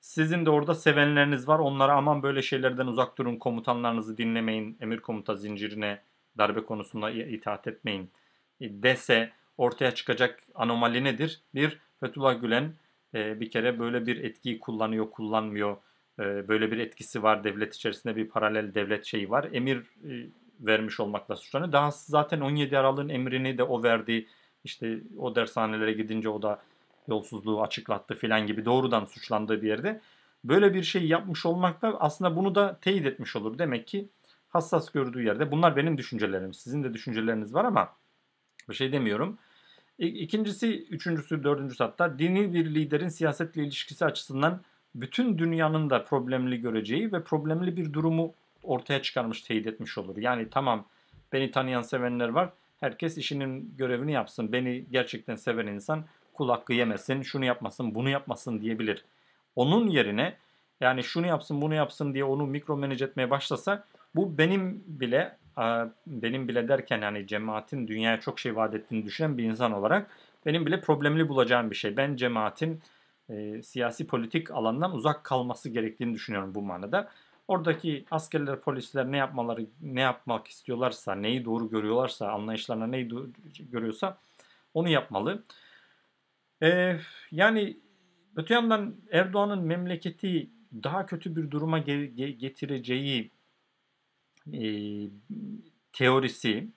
Sizin de orada sevenleriniz var, onlara aman böyle şeylerden uzak durun, komutanlarınızı dinlemeyin, emir komuta zincirine darbe konusunda itaat etmeyin dese ortaya çıkacak anomali nedir? Bir, Fethullah Gülen bir kere böyle bir etkiyi kullanıyor, kullanmıyor. Böyle bir etkisi var, devlet içerisinde bir paralel devlet şeyi var. Emir vermiş olmakla suçlanıyor. Daha zaten 17 Aralık'ın emrini de o verdi. İşte o dershanelere gidince o da yolsuzluğu açıklattı filan gibi doğrudan suçlandığı bir yerde. Böyle bir şey yapmış olmakla aslında bunu da teyit etmiş olur. Demek ki hassas gördüğü yerde, bunlar benim düşüncelerim. Sizin de düşünceleriniz var ama bir şey demiyorum. İkincisi, üçüncüsü, dördüncüsü, hatta dini bir liderin siyasetle ilişkisi açısından bütün dünyanın da problemli göreceği ve problemli bir durumu ortaya çıkarmış, teyit etmiş olur. Yani tamam, beni tanıyan, sevenler var, herkes işinin görevini yapsın, beni gerçekten seven insan kul hakkı yemesin, şunu yapmasın, bunu yapmasın diyebilir. Onun yerine yani şunu yapsın, bunu yapsın diye onu mikromanage etmeye başlasa, bu benim bile derken hani cemaatin dünyaya çok şey vaat ettiğini düşünen bir insan olarak benim bile problemli bulacağım bir şey. Ben cemaatin siyasi politik alandan uzak kalması gerektiğini düşünüyorum bu manada. Oradaki askerler, polisler ne yapmak istiyorlarsa, neyi doğru görüyorlarsa, anlayışlarına neyi görüyorsa onu yapmalı. Yani öte yandan Erdoğan'ın memleketi daha kötü bir duruma getireceği teorisi,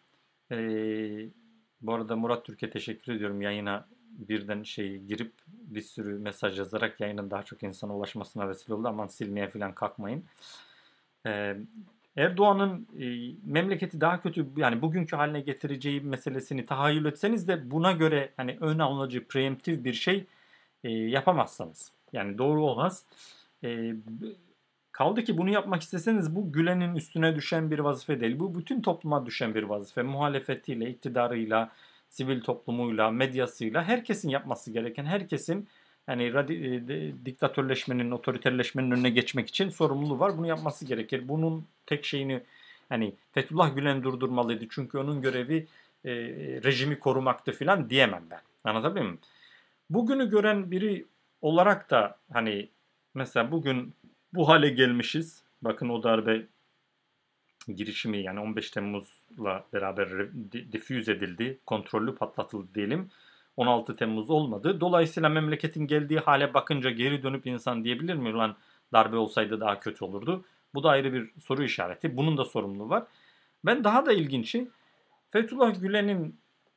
bu arada Murat Türk'e teşekkür ediyorum yayına birden girip bir sürü mesaj yazarak yayının daha çok insana ulaşmasına vesile oldu. Aman silmeye falan kalkmayın. Erdoğan'ın memleketi daha kötü, yani bugünkü haline getireceği meselesini tahayyül etseniz de buna göre hani ön alıcı, preemptif bir şey yapamazsanız. Yani doğru olmaz. Kaldı ki bunu yapmak isteseniz bu Gülen'in üstüne düşen bir vazife değil. Bu bütün topluma düşen bir vazife. Muhalefetiyle, iktidarıyla, sivil toplumuyla, medyasıyla, herkesin yapması gereken, herkesin yani diktatörleşmenin, otoriterleşmenin önüne geçmek için sorumluluğu var. Bunu yapması gerekir. Bunun tek şeyini hani Fethullah Gülen durdurmalıydı. Çünkü onun görevi rejimi korumakta filan diyemem ben. Anlatabiliyor muyum? Bugünü gören biri olarak da hani mesela bugün bu hale gelmişiz. Bakın o darbe girişimi yani 15 Temmuz'la beraber difüze edildi. Kontrollü patlatıldı diyelim. 16 Temmuz olmadı. Dolayısıyla memleketin geldiği hale bakınca geri dönüp insan diyebilir mi? Ulan darbe olsaydı daha kötü olurdu. Bu da ayrı bir soru işareti. Bunun da sorumluluğu var. Ben daha da ilginci Fethullah Gülen'in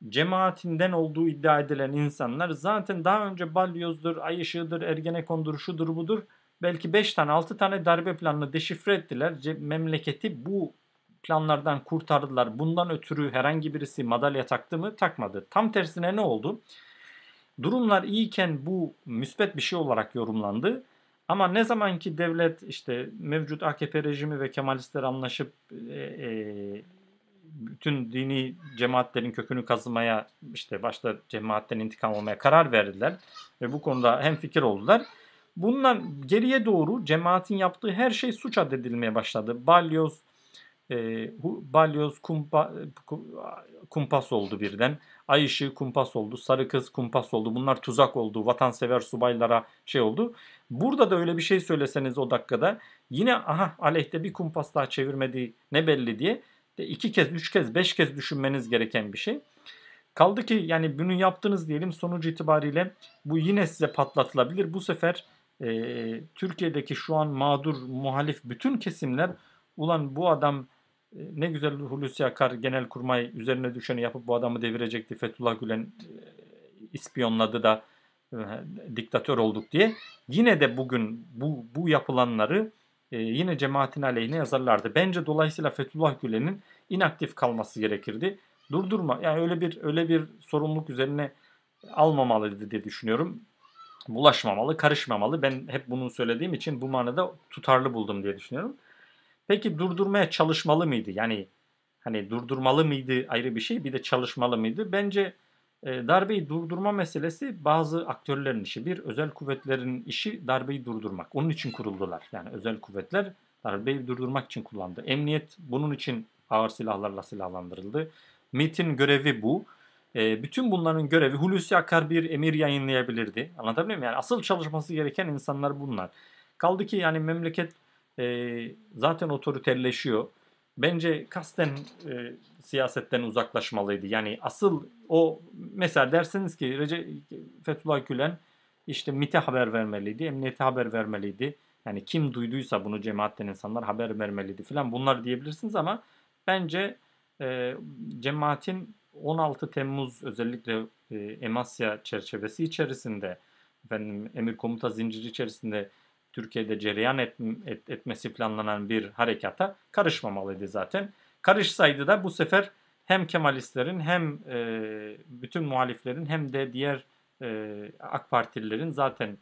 cemaatinden olduğu iddia edilen insanlar zaten daha önce Balyoz'dur, Ayışığı'dır, Ergenekon'dur, şudur budur. Belki 5 tane 6 tane darbe planını deşifre ettiler. Memleketi bu planlardan kurtardılar. Bundan ötürü herhangi birisi madalya taktı mı? Takmadı. Tam tersine ne oldu? Durumlar iyiyken bu müsbet bir şey olarak yorumlandı. Ama ne zaman ki devlet işte mevcut AKP rejimi ve Kemalistler anlaşıp bütün dini cemaatlerin kökünü kazımaya işte başta cemaatten intikam olmaya karar verdiler ve bu konuda hemfikir oldular. Bundan geriye doğru cemaatin yaptığı her şey suç addedilmeye başladı. Balyoz kumpas oldu birden. Ayışığı kumpas oldu. Sarı Kız kumpas oldu. Bunlar tuzak oldu. Vatansever subaylara şey oldu. Burada da öyle bir şey söyleseniz o dakikada yine aha aleyhte bir kumpas daha çevirmediği ne belli diye 2 kez, 3 kez, 5 kez düşünmeniz gereken bir şey. Kaldı ki yani bunu yaptınız diyelim sonuç itibariyle bu yine size patlatılabilir. Bu sefer Türkiye'deki şu an mağdur, muhalif bütün kesimler ulan bu adam ne güzel Hulusi Akar Genelkurmay üzerine düşeni yapıp bu adamı devirecekti. Fethullah Gülen ispiyonladı da diktatör olduk diye. Yine de bugün bu yapılanları yine cemaatin aleyhine yazarlardı. Bence dolayısıyla Fethullah Gülen'in inaktif kalması gerekirdi. Durdurma. Yani öyle bir sorumluluk üzerine almamalıydı diye düşünüyorum. Bulaşmamalı, karışmamalı. Ben hep bunu söylediğim için bu manada tutarlı buldum diye düşünüyorum. Peki durdurmaya çalışmalı mıydı? Yani hani durdurmalı mıydı ayrı bir şey, bir de çalışmalı mıydı? Bence darbeyi durdurma meselesi bazı aktörlerin işi. Bir, özel kuvvetlerin işi darbeyi durdurmak. Onun için kuruldular. Yani özel kuvvetler darbeyi durdurmak için kullandı. Emniyet bunun için ağır silahlarla silahlandırıldı. MIT'in görevi bu. Bütün bunların görevi Hulusi Akar bir emir yayınlayabilirdi. Anlatabiliyor muyum? Yani asıl çalışması gereken insanlar bunlar. Kaldı ki yani memleket zaten otoriterleşiyor. Bence kasten siyasetten uzaklaşmalıydı. Yani asıl o mesela derseniz ki Fethullah Gülen işte MIT'e haber vermeliydi, emniyete haber vermeliydi. Yani kim duyduysa bunu cemaatten insanlar haber vermeliydi filan bunlar diyebilirsiniz ama bence cemaatin 16 Temmuz özellikle Emasya çerçevesi içerisinde emir komuta zinciri içerisinde Türkiye'de cereyan etmesi planlanan bir harekata karışmamalıydı zaten. Karışsaydı da bu sefer hem Kemalistlerin hem bütün muhaliflerin hem de diğer AK Partililerin zaten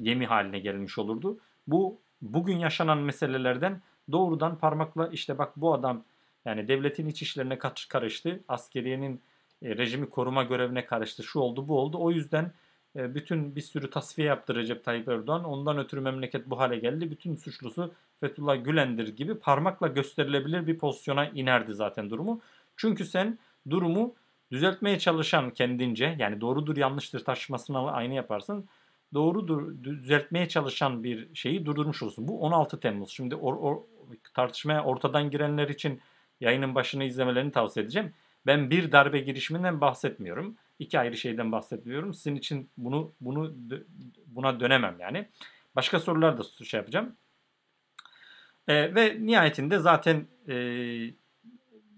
yemi haline gelmiş olurdu. Bu bugün yaşanan meselelerden doğrudan parmakla işte bak bu adam yani devletin iç işlerine karıştı, askeriyenin rejimi koruma görevine karıştı, şu oldu bu oldu. O yüzden bütün bir sürü tasfiye yaptı Recep Tayyip Erdoğan. Ondan ötürü memleket bu hale geldi. Bütün suçlusu Fethullah Gülen'dir gibi parmakla gösterilebilir bir pozisyona inerdi zaten durumu. Çünkü sen durumu düzeltmeye çalışan kendince yani doğrudur yanlıştır tartışmasına aynı yaparsın. Doğrudur düzeltmeye çalışan bir şeyi durdurmuş olursun. Bu 16 Temmuz. Şimdi tartışmaya ortadan girenler için yayının başını izlemelerini tavsiye edeceğim. Ben bir darbe girişiminden bahsetmiyorum. 2 ayrı şeyden bahsediyorum. Sizin için buna dönemem yani. Başka sorular da şey yapacağım. Ve nihayetinde zaten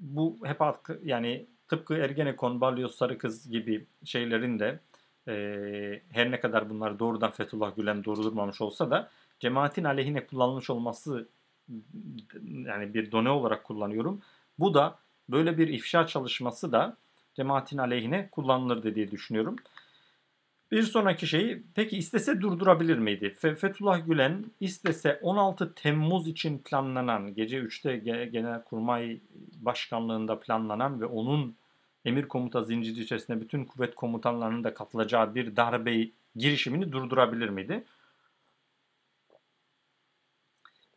bu hep yani tıpkı Ergenekon, Balyoz, Sarı Kız gibi şeylerin de her ne kadar bunlar doğrudan Fethullah Gülen doğrulmamış olsa da cemaatin aleyhine kullanılmış olması yani bir done olarak kullanıyorum. Bu da böyle bir ifşa çalışması da cemaatin aleyhine kullanılır diye düşünüyorum. Bir sonraki şeyi peki istese durdurabilir miydi? Fethullah Gülen istese 16 Temmuz için planlanan gece 3'te Genelkurmay Başkanlığı'nda planlanan ve onun emir komuta zinciri içerisinde bütün kuvvet komutanlarının da katılacağı bir darbe girişimini durdurabilir miydi?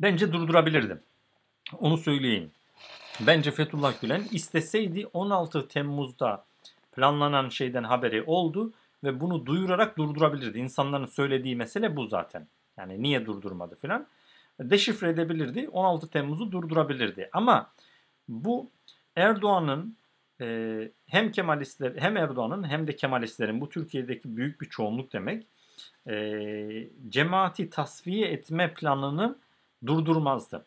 Bence durdurabilirdim. Onu söyleyeyim. Bence Fethullah Gülen isteseydi 16 Temmuz'da planlanan şeyden haberi oldu ve bunu duyurarak durdurabilirdi. İnsanların söylediği mesele bu zaten. Yani niye durdurmadı filan. Deşifre edebilirdi, 16 Temmuz'u durdurabilirdi. Ama bu Erdoğan'ın hem Kemalistler, hem Erdoğan'ın hem de Kemalistlerin, bu Türkiye'deki büyük bir çoğunluk demek, cemaati tasfiye etme planını durdurmazdı.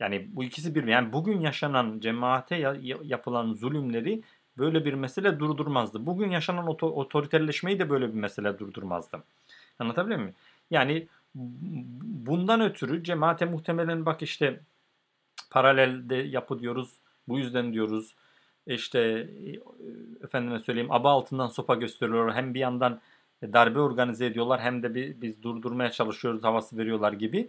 Yani bu ikisi birbirine, yani bugün yaşanan cemaate yapılan zulümleri böyle bir mesele durdurmazdı. Bugün yaşanan otoriterleşmeyi de böyle bir mesele durdurmazdı. Anlatabiliyor muyum? Yani bundan ötürü cemaate muhtemelen, bak işte paralelde yapı diyoruz, bu yüzden diyoruz. İşte efendime söyleyeyim, aba altından sopa gösteriyorlar. Hem bir yandan darbe organize ediyorlar hem de biz durdurmaya çalışıyoruz havası veriyorlar gibi.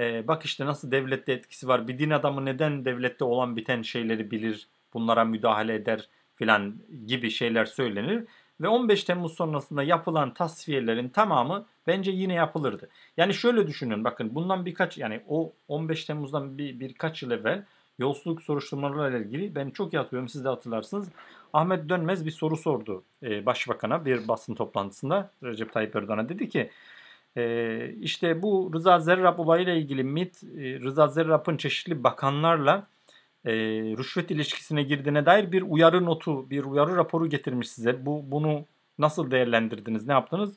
Bak işte nasıl devlette etkisi var. Bir din adamı neden devlette olan biten şeyleri bilir, bunlara müdahale eder filan gibi şeyler söylenir. Ve 15 Temmuz sonrasında yapılan tasfiyelerin tamamı bence yine yapılırdı. Yani şöyle düşünün, bakın bundan birkaç, yani o 15 Temmuz'dan birkaç yıl evvel yolsuzluk soruşturmalarıyla ilgili ben çok iyi hatırlıyorum, siz de hatırlarsınız. Ahmet Dönmez bir soru sordu başbakana bir basın toplantısında. Recep Tayyip Erdoğan'a dedi ki işte bu Rıza Zerrab olayıyla ilgili MIT, Rıza Zerrab'ın çeşitli bakanlarla rüşvet ilişkisine girdiğine dair bir uyarı notu, bir uyarı raporu getirmiş size. Bunu nasıl değerlendirdiniz, ne yaptınız?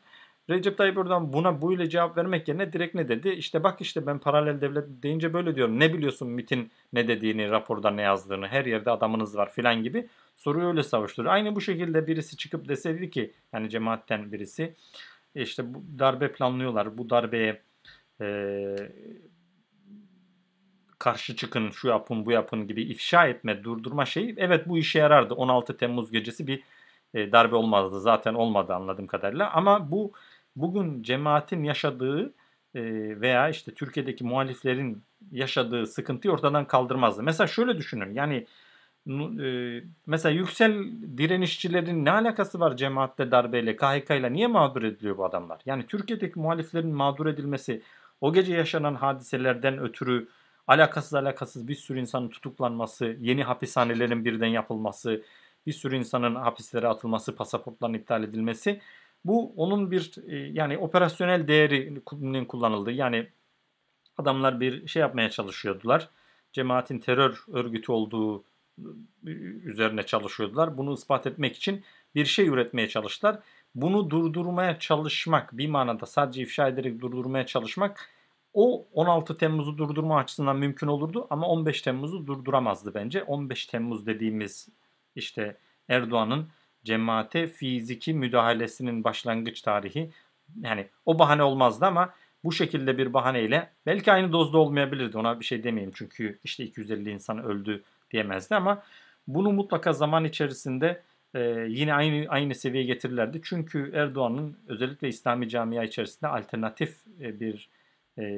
Recep Tayyip Erdoğan buna böyle cevap vermek yerine direkt ne dedi? İşte bak işte ben paralel devlet deyince böyle diyorum. Ne biliyorsun MIT'in ne dediğini, raporda ne yazdığını, her yerde adamınız var filan gibi soruyu öyle savuşturuyor. Aynı bu şekilde birisi çıkıp deseydi ki, yani cemaatten birisi, işte bu darbe planlıyorlar, bu darbeye karşı çıkın, şu yapın bu yapın gibi ifşa etme, durdurma şeyi, evet bu işe yarardı. 16 Temmuz gecesi bir darbe olmazdı, zaten olmadı anladığım kadarıyla. Ama bu bugün cemaatin yaşadığı veya işte Türkiye'deki muhaliflerin yaşadığı sıkıntıyı ortadan kaldırmazdı. Mesela şöyle düşünün, yani mesela Yüksel direnişçilerin ne alakası var cemaatle, darbeyle, KHK'yla, niye mağdur ediliyor bu adamlar? Yani Türkiye'deki muhaliflerin mağdur edilmesi o gece yaşanan hadiselerden ötürü alakasız bir sürü insanın tutuklanması, yeni hapishanelerin birden yapılması, bir sürü insanın hapislere atılması, pasaportların iptal edilmesi, bu onun bir yani operasyonel değerinin kullanıldığı, yani adamlar bir şey yapmaya çalışıyordular. Cemaatin terör örgütü olduğu üzerine çalışıyordular. Bunu ispat etmek için bir şey üretmeye çalıştılar. Bunu durdurmaya çalışmak, bir manada sadece ifşa ederek durdurmaya çalışmak, o 16 Temmuz'u durdurma açısından mümkün olurdu ama 15 Temmuz'u durduramazdı bence. 15 Temmuz dediğimiz işte Erdoğan'ın cemaate fiziki müdahalesinin başlangıç tarihi, yani o bahane olmazdı ama bu şekilde bir bahaneyle belki aynı dozda olmayabilirdi, ona bir şey demeyeyim çünkü işte 250 insan öldü diyemezdi ama bunu mutlaka zaman içerisinde yine aynı seviyeye getirirlerdi. Çünkü Erdoğan'ın özellikle İslami camia içerisinde alternatif bir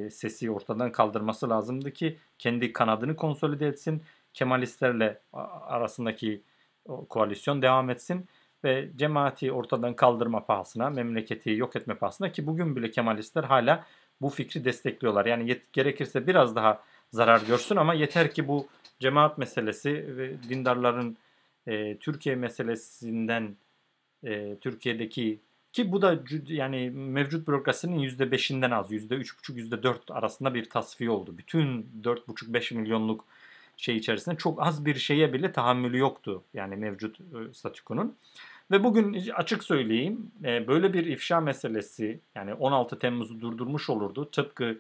sesi ortadan kaldırması lazımdı ki kendi kanadını konsolide etsin, Kemalistlerle arasındaki koalisyon devam etsin ve cemaati ortadan kaldırma pahasına, memleketi yok etme pahasına, ki bugün bile Kemalistler hala bu fikri destekliyorlar. Yani gerekirse biraz daha zarar görsün ama yeter ki bu cemaat meselesi ve dindarların Türkiye meselesinden Türkiye'deki, ki bu da yani mevcut bürokrasinin %5'inden az, %3,5 %4 arasında bir tasfiye oldu. Bütün 4,5-5 milyonluk şey içerisinde çok az bir şeye bile tahammülü yoktu yani mevcut statükonun. Ve bugün açık söyleyeyim, böyle bir ifşa meselesi, yani 16 Temmuz'u durdurmuş olurdu. Tıpkı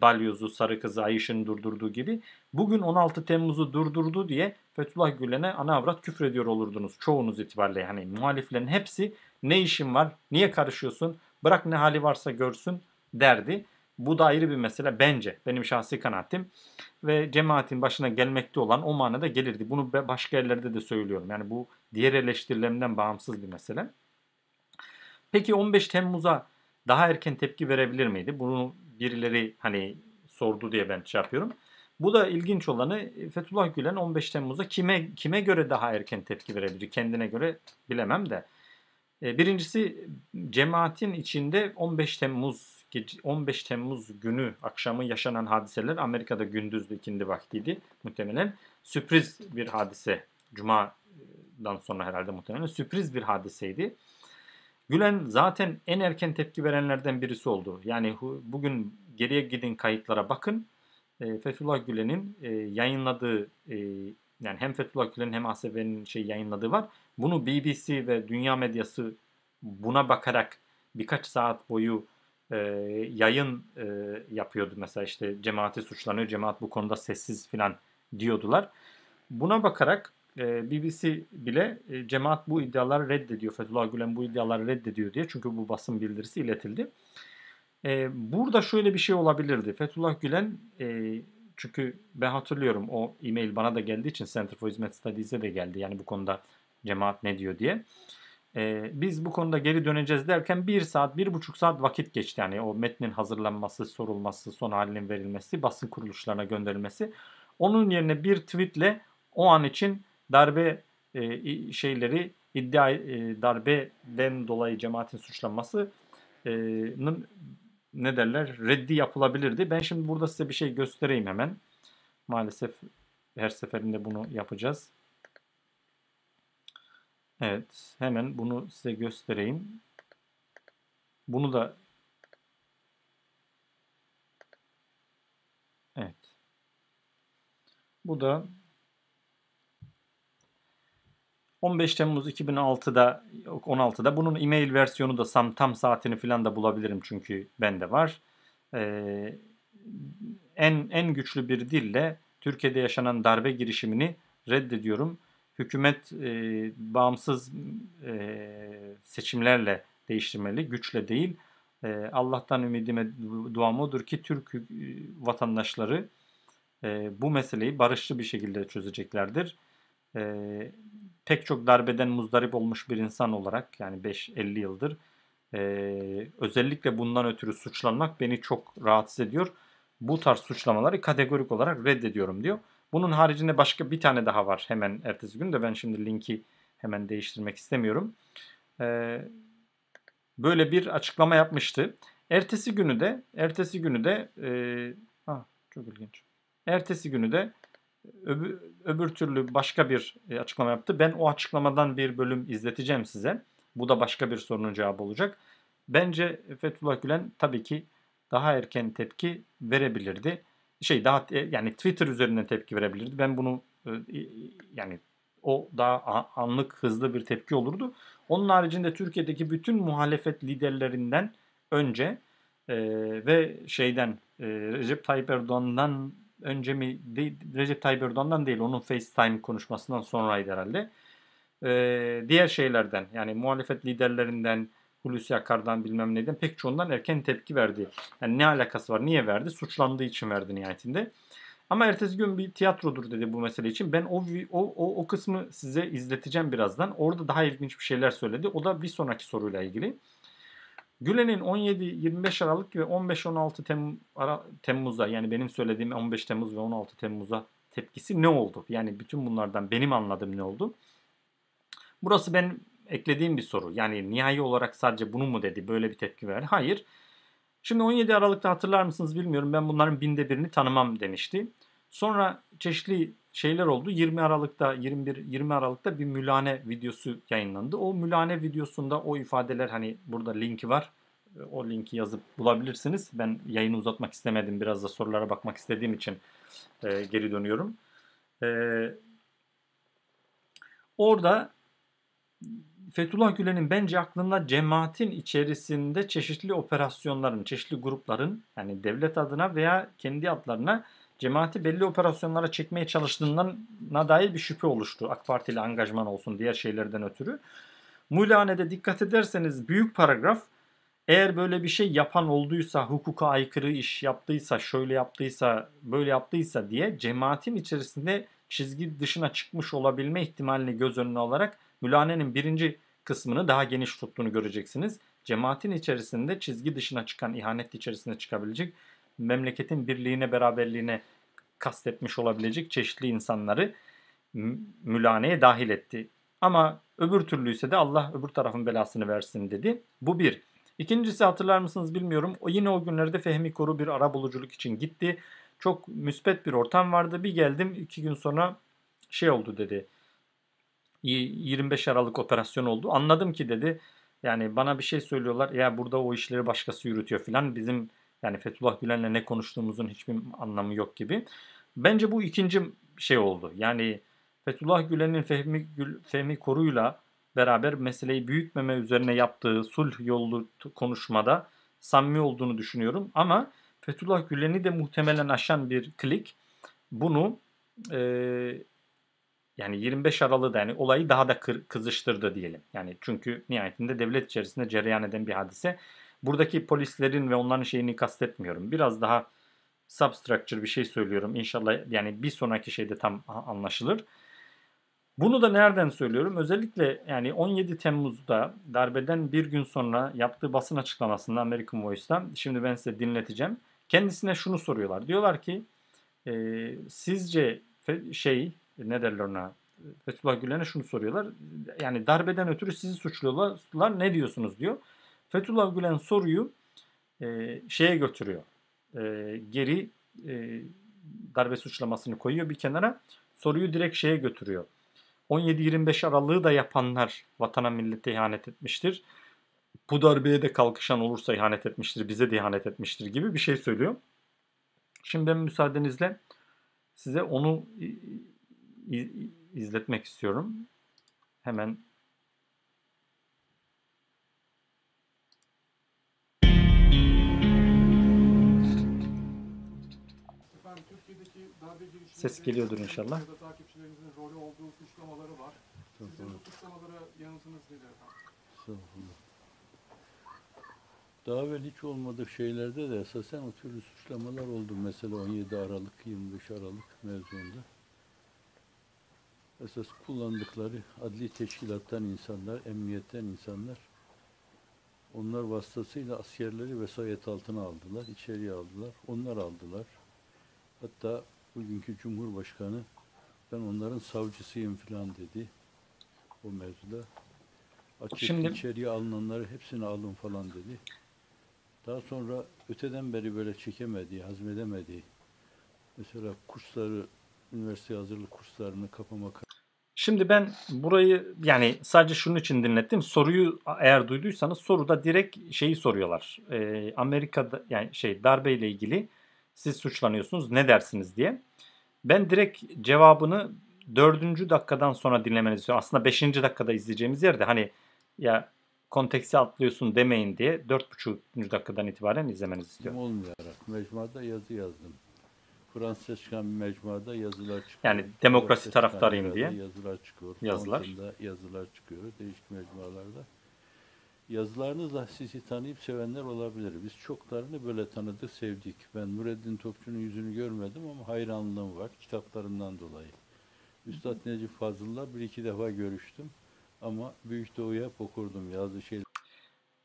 Balyoz'u, Sarı Kız'ı, Ayışı'nı durdurduğu gibi. Bugün 16 Temmuz'u durdurdu diye Fethullah Gülen'e ana avrat küfrediyor olurdunuz. Çoğunuz itibariyle, yani muhaliflerin hepsi ne işin var, niye karışıyorsun, bırak ne hali varsa görsün derdi. Bu da ayrı bir mesele bence, benim şahsi kanaatim. Ve cemaatin başına gelmekte olan o manada gelirdi. Bunu başka yerlerde de söylüyorum. Yani bu diğer eleştirilerimden bağımsız bir mesele. Peki 15 Temmuz'a daha erken tepki verebilir miydi? Bunu birileri hani sordu diye ben şey yapıyorum. Bu da ilginç olanı, Fethullah Gülen 15 Temmuz'a kime göre daha erken tepki verebilir? Kendine göre bilemem de. Birincisi, cemaatin içinde 15 Temmuz günü akşamı yaşanan hadiseler, Amerika'da gündüzdü, ikindi vaktiydi muhtemelen. sürpriz bir hadise. Cuma'dan sonra herhalde muhtemelen sürpriz bir hadiseydi. Gülen zaten en erken tepki verenlerden birisi oldu. Yani bugün geriye gidin kayıtlara bakın. Fethullah Gülen'in yayınladığı, yani hem Fethullah Gülen'in hem ASB'nin yayınladığı var. Bunu BBC ve dünya medyası buna bakarak birkaç saat boyu yayın yapıyordu. Mesela işte cemaati suçlanıyor, cemaat bu konuda sessiz falan diyordular. Buna bakarak BBC bile cemaat bu iddiaları reddediyor, Fethullah Gülen bu iddiaları reddediyor diye. Çünkü bu basın bildirisi iletildi. Burada şöyle bir şey olabilirdi. Fethullah Gülen, çünkü ben hatırlıyorum o e-mail bana da geldiği için Center for Hizmet Studies'e de geldi. Yani bu konuda cemaat ne diyor diye. Biz bu konuda geri döneceğiz derken 1 saat, 1,5 saat vakit geçti. Yani o metnin hazırlanması, sorulması, son halinin verilmesi, basın kuruluşlarına gönderilmesi. Onun yerine bir tweetle o an için darbe şeyleri, iddia darbeden dolayı cemaatin suçlanmasının ne derler reddi yapılabilirdi. Ben şimdi burada size bir şey göstereyim hemen. Maalesef her seferinde bunu yapacağız. Evet, hemen bunu size göstereyim. Bunu da evet. Bu da 15 Temmuz 2016'da bunun e-mail versiyonu da tam saatini falan da bulabilirim çünkü bende var. En güçlü bir dille Türkiye'de yaşanan darbe girişimini reddediyorum. Hükümet bağımsız seçimlerle değiştirmeli, güçle değil. Allah'tan ümidime duam odur ki Türk vatandaşları bu meseleyi barışçı bir şekilde çözeceklerdir. Pek çok darbeden muzdarip olmuş bir insan olarak, yani 50 yıldır özellikle bundan ötürü suçlanmak beni çok rahatsız ediyor. Bu tarz suçlamaları kategorik olarak reddediyorum diyor. Bunun haricinde başka bir tane daha var hemen ertesi gün de ben şimdi linki hemen değiştirmek istemiyorum. Böyle bir açıklama yapmıştı. Ertesi günü de çok ilginç. Ertesi günü de öbür türlü başka bir açıklama yaptı. Ben o açıklamadan bir bölüm izleteceğim size. Bu da başka bir sorunun cevabı olacak. Bence Fethullah Gülen tabii ki daha erken tepki verebilirdi. Daha yani Twitter üzerinden tepki verebilirdi. Ben bunu yani o daha anlık hızlı bir tepki olurdu. Onun haricinde Türkiye'deki bütün muhalefet liderlerinden önce ve Recep Tayyip Erdoğan'dan önce mi? Recep Tayyip Erdoğan'dan değil, onun FaceTime konuşmasından sonraydı herhalde. Diğer şeylerden, yani muhalefet liderlerinden, Hulusi Akar'dan bilmem neden pek çoğundan erken tepki verdi. Yani ne alakası var? Niye verdi? Suçlandığı için verdi nihayetinde. Ama ertesi gün bir tiyatrodur dedi bu mesele için. Ben o kısmı size izleteceğim birazdan. Orada daha ilginç bir şeyler söyledi. O da bir sonraki soruyla ilgili. Gülen'in 17-25 Aralık ve 15-16 Temmuz'a, yani benim söylediğim 15 Temmuz ve 16 Temmuz'a tepkisi ne oldu? Yani bütün bunlardan benim anladığım ne oldu? Burası benim eklediğim bir soru. Yani nihai olarak sadece bunu mu dedi, böyle bir tepki verdi? Hayır. Şimdi 17 Aralık'ta hatırlar mısınız bilmiyorum. Ben bunların 1/1000'ini tanımam demişti. Sonra çeşitli şeyler oldu. 20 Aralık'ta bir mülahane videosu yayınlandı. O mülahane videosunda o ifadeler, hani burada linki var. O linki yazıp bulabilirsiniz. Ben yayını uzatmak istemedim. Biraz da sorulara bakmak istediğim için geri dönüyorum. Orada Fethullah Gülen'in bence aklında cemaatin içerisinde çeşitli operasyonların, çeşitli grupların, yani devlet adına veya kendi adlarına cemaati belli operasyonlara çekmeye çalıştığına dair bir şüphe oluştu. AK Parti ile angajman olsun, diğer şeylerden ötürü. Mülane'de dikkat ederseniz büyük paragraf, eğer böyle bir şey yapan olduysa, hukuka aykırı iş yaptıysa, şöyle yaptıysa, böyle yaptıysa diye cemaatin içerisinde çizgi dışına çıkmış olabilme ihtimalini göz önüne alarak mülanenin birinci kısmını daha geniş tuttuğunu göreceksiniz. Cemaatin içerisinde çizgi dışına çıkan, ihanet içerisine çıkabilecek, memleketin birliğine, beraberliğine kastetmiş olabilecek çeşitli insanları mülaneye dahil etti. Ama öbür türlüyse de Allah öbür tarafın belasını versin dedi. Bu bir. İkincisi, hatırlar mısınız bilmiyorum. Yine o günlerde Fehmi Koru bir arabuluculuk için gitti. Çok müspet bir ortam vardı. Bir geldim 2 gün sonra şey oldu dedi. 25 Aralık operasyonu oldu. Anladım ki dedi. Yani bana bir şey söylüyorlar. Ya burada o işleri başkası yürütüyor filan. Bizim yani Fethullah Gülen'le ne konuştuğumuzun hiçbir anlamı yok gibi. Bence bu ikinci şey oldu. Yani Fethullah Gülen'in Fehmi Koru'yla beraber meseleyi büyütmeme üzerine yaptığı sulh yollu konuşmada samimi olduğunu düşünüyorum. Ama Fethullah Gülen'i de muhtemelen aşan bir klik bunu yani 25 Aralık'ta yani olayı daha da kızıştırdı diyelim. Yani çünkü nihayetinde devlet içerisinde cereyan eden bir hadise. Buradaki polislerin ve onların şeyini kastetmiyorum. Biraz daha substructure bir şey söylüyorum. İnşallah yani bir sonraki şeyde tam anlaşılır. Bunu da nereden söylüyorum? Özellikle yani 17 Temmuz'da darbeden bir gün sonra yaptığı basın açıklamasında American Voice'tan şimdi ben size dinleteceğim. Kendisine şunu soruyorlar. Diyorlar ki sizce ne derler ona? Fethullah Gülen'e şunu soruyorlar. Yani darbeden ötürü sizi suçluyorlar. Ne diyorsunuz diyor. Fethullah Gülen soruyu şeye götürüyor. Geri darbe suçlamasını koyuyor bir kenara. Soruyu direkt şeye götürüyor. 17-25 Aralık'ı da yapanlar vatana millete ihanet etmiştir. Bu darbeye de kalkışan olursa ihanet etmiştir, bize de ihanet etmiştir gibi bir şey söylüyor. Şimdi ben müsaadenizle size onu izletmek istiyorum. Hemen ses geliyordur inşallah. Takipçilerinizin rolü olduğu suçlamaları var. Sizin bu suçlamalara yanıtınız nedir efendim? Daha evvel hiç olmadık şeylerde de esasen o türlü suçlamalar oldu. Mesela 17 Aralık, 25 Aralık mevzuunda. Esas kullandıkları adli teşkilattan insanlar, emniyetten insanlar. Onlar vasıtasıyla askerleri vesayet altına aldılar, içeriye aldılar, onlar aldılar. Hatta bugünkü Cumhurbaşkanı ben onların savcısıyım filan dedi o mevzuda. Açık içeriye alınanları hepsini alın falan dedi. Daha sonra öteden beri böyle çekemediği, hazmedemediği mesela kursları, üniversite hazırlık kurslarını kapamak. Şimdi ben burayı yani sadece şunun için dinlettim. Soruyu eğer duyduysanız soruda direkt şeyi soruyorlar. Amerika'da yani darbeyle ilgili siz suçlanıyorsunuz ne dersiniz diye. Ben direkt cevabını 4. dakikadan sonra dinlemenizi istiyorum. Aslında 5. dakikada izleyeceğimiz yerde hani ya konteksti atlıyorsun demeyin diye 4,5. dakikadan itibaren izlemenizi istiyorum. Olmayarak mecmuada yazı yazdım. Fransız çıkan bir mecmuada yazılar çıkıyor. Yani demokrasi taraftarıyım diye. Yazılar çıkıyor. Yazılar çıkıyor. Değişik mecmualarda. Yazılarınızla sizi tanıyıp sevenler olabilir. Biz çoklarını böyle tanıdık, sevdik. Ben Nureddin Topçu'nun yüzünü görmedim ama hayranlığım var kitaplarından dolayı. Üstad Necip Fazıl'la bir iki defa görüştüm ama Büyük Doğu'ya hep okurdum yazdığı şeyler.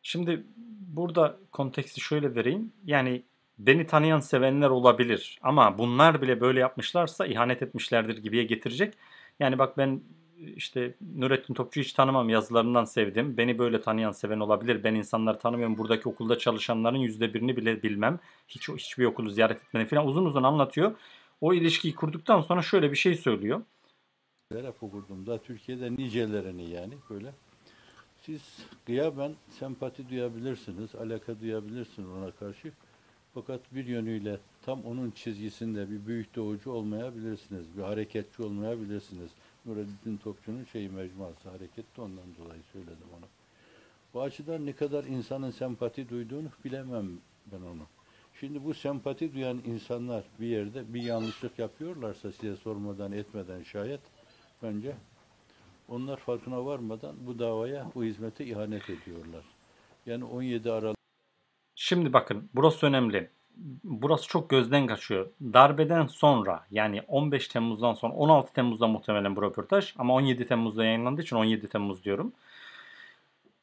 Şimdi burada konteksti şöyle vereyim. Yani beni tanıyan sevenler olabilir ama bunlar bile böyle yapmışlarsa ihanet etmişlerdir gibiye getirecek. Yani bak ben İşte Nurettin Topçu'yu hiç tanımam. Yazılarından sevdim. Beni böyle tanıyan seven olabilir. Ben insanları tanımıyorum. Buradaki okulda çalışanların %1'ini bile bilmem. Hiçbir okulu ziyaret etmedim falan. Uzun uzun anlatıyor. O ilişkiyi kurduktan sonra şöyle bir şey söylüyor. Hep okurdum da Türkiye'de nicelerini yani böyle. Siz gıyaben sempati duyabilirsiniz. Alaka duyabilirsiniz ona karşı. Fakat bir yönüyle tam onun çizgisinde bir büyük doğucu olmayabilirsiniz. Bir hareketçi olmayabilirsiniz. Nureddin Topçu'nun mecmuası hareketli ondan dolayı söyledim onu. Bu açıdan ne kadar insanın sempati duyduğunu bilemem ben onu. Şimdi bu sempati duyan insanlar bir yerde bir yanlışlık yapıyorlarsa size sormadan etmeden şayet bence onlar farkına varmadan bu davaya bu hizmete ihanet ediyorlar. Yani 17 Aralık. Şimdi bakın burası önemli. Burası çok gözden kaçıyor. Darbeden sonra yani 15 Temmuz'dan sonra 16 Temmuz'da muhtemelen bu röportaj ama 17 Temmuz'da yayınlandığı için 17 Temmuz diyorum.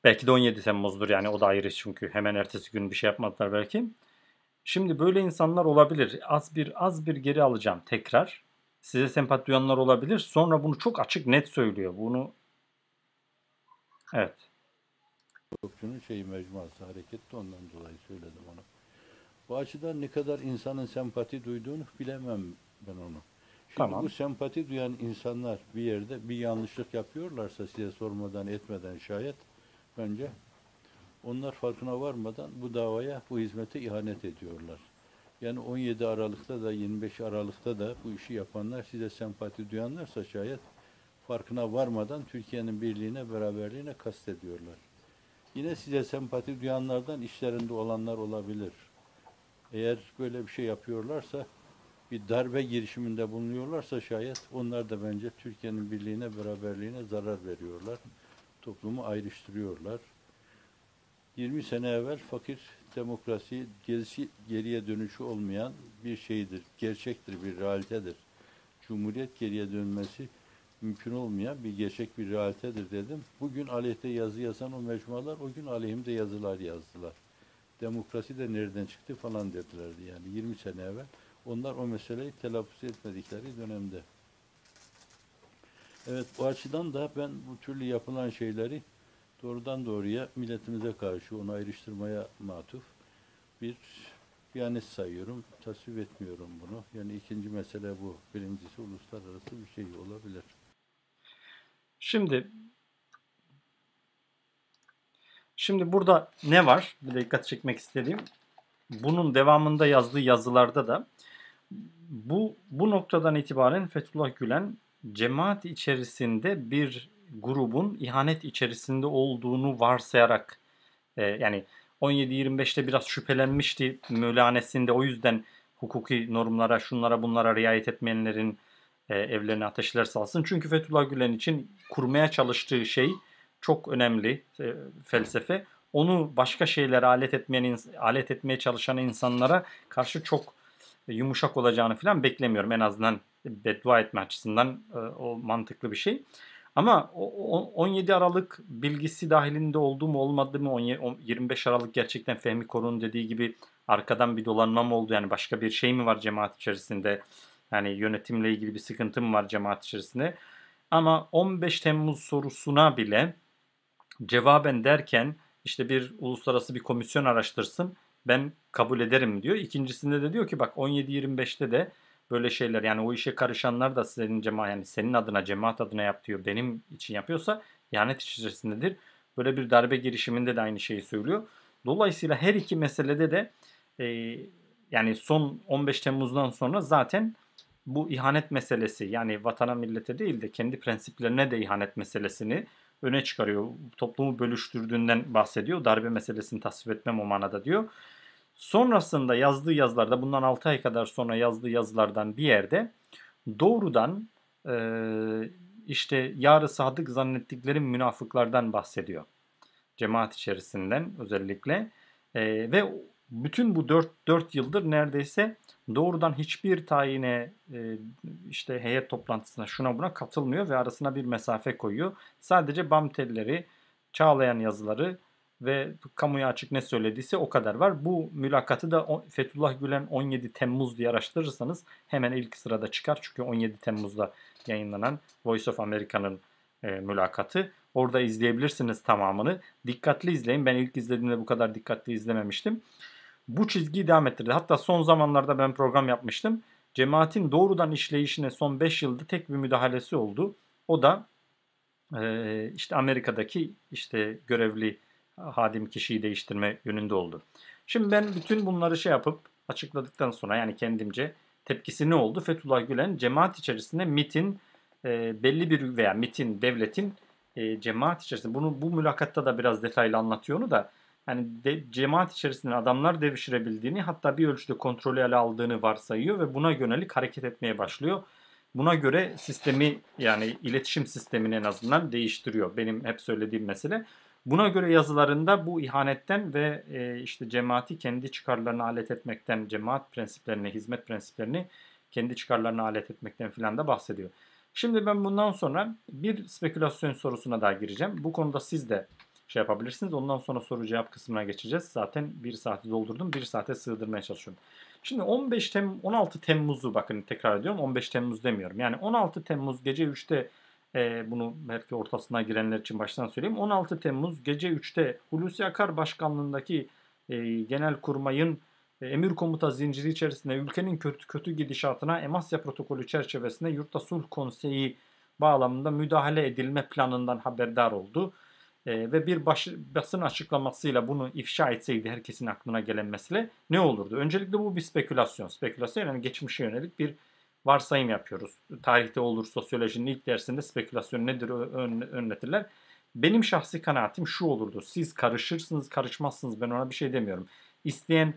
Belki de 17 Temmuz'dur yani o da ayrı çünkü hemen ertesi gün bir şey yapmadılar belki. Şimdi böyle insanlar olabilir. Az bir geri alacağım tekrar. Size sempati duyanlar olabilir. Sonra bunu çok açık net söylüyor. Bunu evet. Topçu'nun mecmuası hareketli ondan dolayı söyledim onu. Bu açıdan ne kadar insanın sempati duyduğunu bilemem ben onu. Çünkü bu sempati duyan insanlar bir yerde bir yanlışlık yapıyorlarsa size sormadan etmeden şayet bence onlar farkına varmadan bu davaya, bu hizmete ihanet ediyorlar. Yani 17 Aralık'ta da 25 Aralık'ta da bu işi yapanlar, size sempati duyanlarsa şayet farkına varmadan Türkiye'nin birliğine, beraberliğine kastediyorlar. Yine size sempati duyanlardan işlerinde olanlar olabilir. Eğer böyle bir şey yapıyorlarsa, bir darbe girişiminde bulunuyorlarsa şayet onlar da bence Türkiye'nin birliğine, beraberliğine zarar veriyorlar. Toplumu ayrıştırıyorlar. 20 sene evvel fakir demokrasi geriye dönüşü olmayan bir şeydir, gerçektir, bir realitedir. Cumhuriyet geriye dönmesi mümkün olmayan bir gerçek, bir realitedir dedim. Bugün aleyhte yazı yazan o mecmualar o gün aleyhimde yazılar yazdılar. Demokrasi de nereden çıktı falan dedilerdi yani 20 sene evvel. Onlar o meseleyi telaffuz etmedikleri dönemde. Evet, bu açıdan da ben bu türlü yapılan şeyleri doğrudan doğruya milletimize karşı onu ayrıştırmaya matuf bir ihanet sayıyorum. Tasvip etmiyorum bunu. Yani ikinci mesele bu. Birincisi uluslararası bir şey olabilir. Şimdi burada ne var? Bir de dikkat çekmek istediğim. Bunun devamında yazdığı yazılarda da bu noktadan itibaren Fethullah Gülen cemaat içerisinde bir grubun ihanet içerisinde olduğunu varsayarak yani 17-25'te biraz şüphelenmişti mülanesinde, o yüzden hukuki normlara, şunlara bunlara riayet etmeyenlerin evlerine ateşler salsın. Çünkü Fethullah Gülen için kurmaya çalıştığı şey çok önemli felsefe. Onu başka şeylere alet etmeye çalışan insanlara karşı çok yumuşak olacağını falan beklemiyorum. En azından beddua etme açısından o mantıklı bir şey. Ama 17 Aralık bilgisi dahilinde oldu mu olmadı mı? 25 Aralık gerçekten Fehmi Koru'nun dediği gibi arkadan bir dolanma mı oldu? Yani başka bir şey mi var cemaat içerisinde? Yani yönetimle ilgili bir sıkıntı mı var cemaat içerisinde? Ama 15 Temmuz sorusuna bile cevaben derken İşte bir uluslararası bir komisyon araştırsın, ben kabul ederim diyor. İkincisinde de diyor ki bak 17-25'te de böyle şeyler, yani o işe karışanlar da senin adına, cemaat adına yap diyor, benim için yapıyorsa ihanet içerisindedir. Böyle bir darbe girişiminde de aynı şeyi söylüyor. Dolayısıyla her iki meselede de yani son 15 Temmuz'dan sonra zaten bu ihanet meselesi, yani vatana millete değil de kendi prensiplerine de ihanet meselesini öne çıkarıyor. Toplumu bölüştürdüğünden bahsediyor. Darbe meselesini tasvip etmem o manada diyor. Sonrasında yazdığı yazılarda, bundan 6 ay kadar sonra yazdığı yazılardan bir yerde doğrudan işte yarı sadık zannettikleri münafıklardan bahsediyor. Cemaat içerisinden özellikle. Ve bütün bu 4 yıldır neredeyse doğrudan hiçbir tayine işte heyet toplantısına, şuna buna katılmıyor ve arasına bir mesafe koyuyor. Sadece bam telleri, çağlayan yazıları ve kamuya açık ne söylediyse o kadar var. Bu mülakatı da Fethullah Gülen 17 Temmuz diye araştırırsanız hemen ilk sırada çıkar. Çünkü 17 Temmuz'da yayınlanan Voice of America'nın mülakatı. Orada izleyebilirsiniz tamamını. Dikkatli izleyin. Ben ilk izlediğimde bu kadar dikkatli izlememiştim. Bu çizgiyi devam ettirdi. Hatta son zamanlarda ben program yapmıştım. Cemaatin doğrudan işleyişine son 5 yılda tek bir müdahalesi oldu. O da işte Amerika'daki işte görevli hadim kişiyi değiştirme yönünde oldu. Şimdi ben bütün bunları yapıp açıkladıktan sonra, yani kendimce tepkisi ne oldu? Fethullah Gülen cemaat içerisinde MIT'in belli bir veya MIT'in, devletin cemaat içerisinde, bunu bu mülakatta da biraz detaylı anlatıyor onu da, yani cemaat içerisinde adamlar devşirebildiğini, hatta bir ölçüde kontrolü ele aldığını varsayıyor ve buna yönelik hareket etmeye başlıyor. Buna göre sistemi, yani iletişim sistemini en azından değiştiriyor. Benim hep söylediğim mesele. Buna göre yazılarında bu ihanetten ve işte cemaati kendi çıkarlarına alet etmekten, cemaat prensiplerini, hizmet prensiplerini kendi çıkarlarına alet etmekten filan da bahsediyor. Şimdi ben bundan sonra bir spekülasyon sorusuna daha gireceğim. Bu konuda siz de yapabilirsiniz. Ondan sonra soru cevap kısmına geçeceğiz. Zaten 1 saati doldurdum. 1 saate sığdırmaya çalışıyorum. Şimdi 16 Temmuz'u, bakın tekrar ediyorum. 15 Temmuz demiyorum. Yani 16 Temmuz gece 3'te bunu belki ortasına girenler için baştan söyleyeyim. 16 Temmuz gece 3'te Hulusi Akar başkanlığındaki Genelkurmay'ın emir komuta zinciri içerisinde ülkenin kötü gidişatına Emasya protokolü çerçevesinde Yurtta Sulh Konseyi bağlamında müdahale edilme planından haberdar oldu. Ve bir basın açıklamasıyla bunu ifşa etseydi herkesin aklına gelen mesele ne olurdu? Öncelikle bu bir spekülasyon. Spekülasyon yani geçmişe yönelik bir varsayım yapıyoruz. Tarihte olur sosyolojinin ilk dersinde spekülasyon nedir öğretirler. Benim şahsi kanaatim şu olurdu. Siz karışırsınız, karışmazsınız, ben ona bir şey demiyorum. İsteyen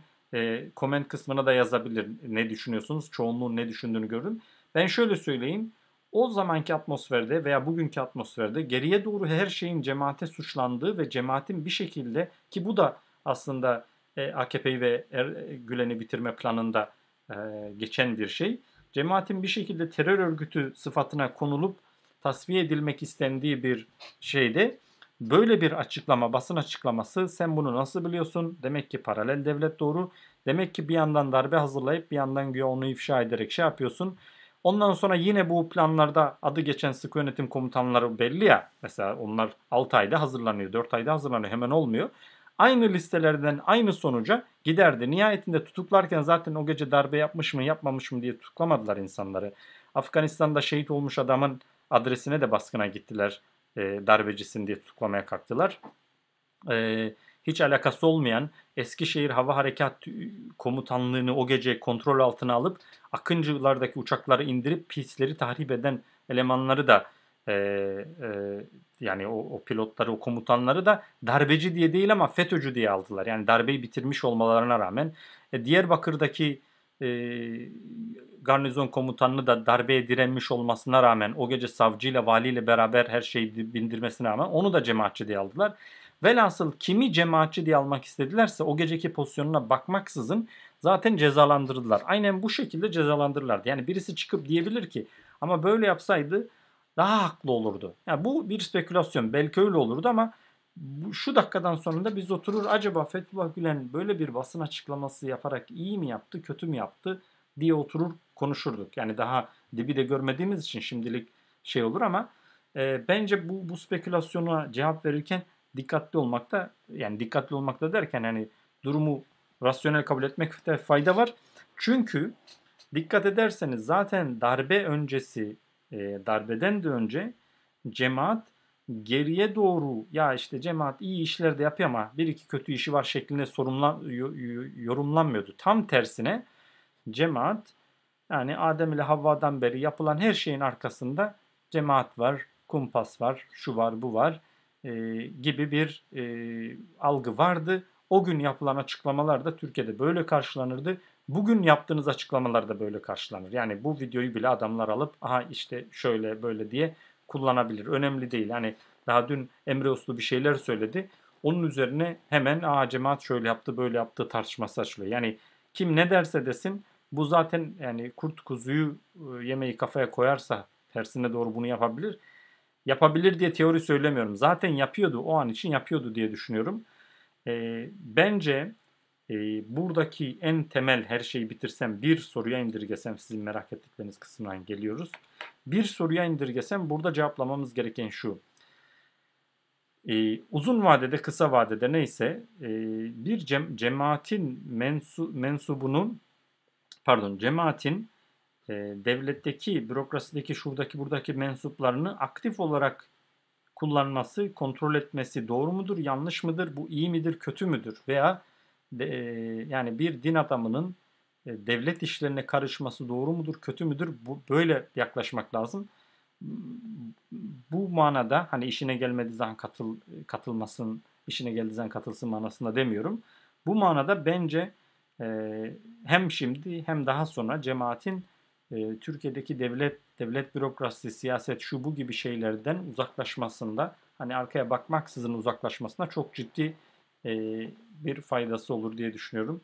comment kısmına da yazabilir ne düşünüyorsunuz, çoğunluğun ne düşündüğünü gördüm. Ben şöyle söyleyeyim. O zamanki atmosferde veya bugünkü atmosferde geriye doğru her şeyin cemaate suçlandığı ve cemaatin bir şekilde, ki bu da aslında AKP'yi ve Gülen'i bitirme planında geçen bir şey. Cemaatin bir şekilde terör örgütü sıfatına konulup tasfiye edilmek istendiği bir şeyde böyle bir açıklama, basın açıklaması, sen bunu nasıl biliyorsun? Demek ki paralel devlet doğru. Demek ki bir yandan darbe hazırlayıp bir yandan güya onu ifşa ederek şey yapıyorsun. Ondan sonra yine bu planlarda adı geçen sıkı yönetim komutanları belli ya. Mesela onlar 6 ayda hazırlanıyor, 4 ayda hazırlanıyor, hemen olmuyor. Aynı listelerden aynı sonuca giderdi. Nihayetinde tutuklarken zaten o gece darbe yapmış mı yapmamış mı diye tutuklamadılar insanları. Afganistan'da şehit olmuş adamın adresine de baskına gittiler. Darbecisin diye tutuklamaya kalktılar. Hiç alakası olmayan Eskişehir Hava Harekat Komutanlığı'nı o gece kontrol altına alıp Akıncılardaki uçakları indirip pisleri tahrip eden elemanları da yani o pilotları, o komutanları da darbeci diye değil ama FETÖ'cü diye aldılar. Yani darbeyi bitirmiş olmalarına rağmen. Diyarbakır'daki garnizon komutanını da darbeye direnmiş olmasına rağmen, o gece savcıyla, valiyle beraber her şeyi bindirmesine rağmen onu da cemaatçi diye aldılar. Velhasıl kimi cemaatçi diye almak istedilerse o geceki pozisyonuna bakmaksızın zaten cezalandırdılar. Aynen bu şekilde cezalandırırlardı. Yani birisi çıkıp diyebilir ki ama böyle yapsaydı daha haklı olurdu. Yani bu bir spekülasyon. Belki öyle olurdu ama şu dakikadan sonra da biz oturur acaba Fethullah Gülen böyle bir basın açıklaması yaparak iyi mi yaptı, kötü mü yaptı diye oturur konuşurduk. Yani daha dibi de görmediğimiz için şimdilik şey olur ama bence bu spekülasyona cevap verirken dikkatli olmakta, yani dikkatli olmakta derken hani durumu rasyonel kabul etmekte fayda var. Çünkü dikkat ederseniz zaten darbe öncesi, darbeden de önce cemaat geriye doğru ya işte cemaat iyi işler de yapıyor ama bir iki kötü işi var şeklinde yorumlanmıyordu. Tam tersine cemaat, yani Adem ile Havva'dan beri yapılan her şeyin arkasında cemaat var, kumpas var, şu var, bu var gibi bir algı vardı. O gün yapılan açıklamalar da Türkiye'de böyle karşılanırdı. Bugün yaptığınız açıklamalar da böyle karşılanır. Yani bu videoyu bile adamlar alıp aha işte şöyle böyle diye kullanabilir. Önemli değil. Hani daha dün Emre Uslu bir şeyler söyledi. Onun üzerine hemen aha cemaat şöyle yaptı böyle yaptı tartışması açılıyor. Yani kim ne derse desin bu zaten, yani kurt kuzuyu yemeği kafaya koyarsa tersine doğru bunu yapabilir. Yapabilir diye teori söylemiyorum. Zaten yapıyordu. O an için yapıyordu diye düşünüyorum. Bence buradaki en temel, her şeyi bitirsem bir soruya indirgesem, sizin merak ettikleriniz kısmından geliyoruz. Bir soruya indirgesem burada cevaplamamız gereken şu. Uzun vadede, kısa vadede neyse bir cemaatin cemaatin devletteki, bürokrasideki, şuradaki, buradaki mensuplarını aktif olarak kullanması, kontrol etmesi doğru mudur, yanlış mıdır, bu iyi midir, kötü müdür? Veya yani bir din adamının devlet işlerine karışması doğru mudur, kötü müdür? Böyle yaklaşmak lazım. Bu manada hani işine gelmediği zaman katılmasın, işine geldiği zaman katılsın manasında demiyorum. Bu manada bence hem şimdi hem daha sonra cemaatin Türkiye'deki devlet bürokrasisi, siyaset, şu bu gibi şeylerden uzaklaşmasında, hani arkaya bakmaksızın uzaklaşmasında çok ciddi bir faydası olur diye düşünüyorum.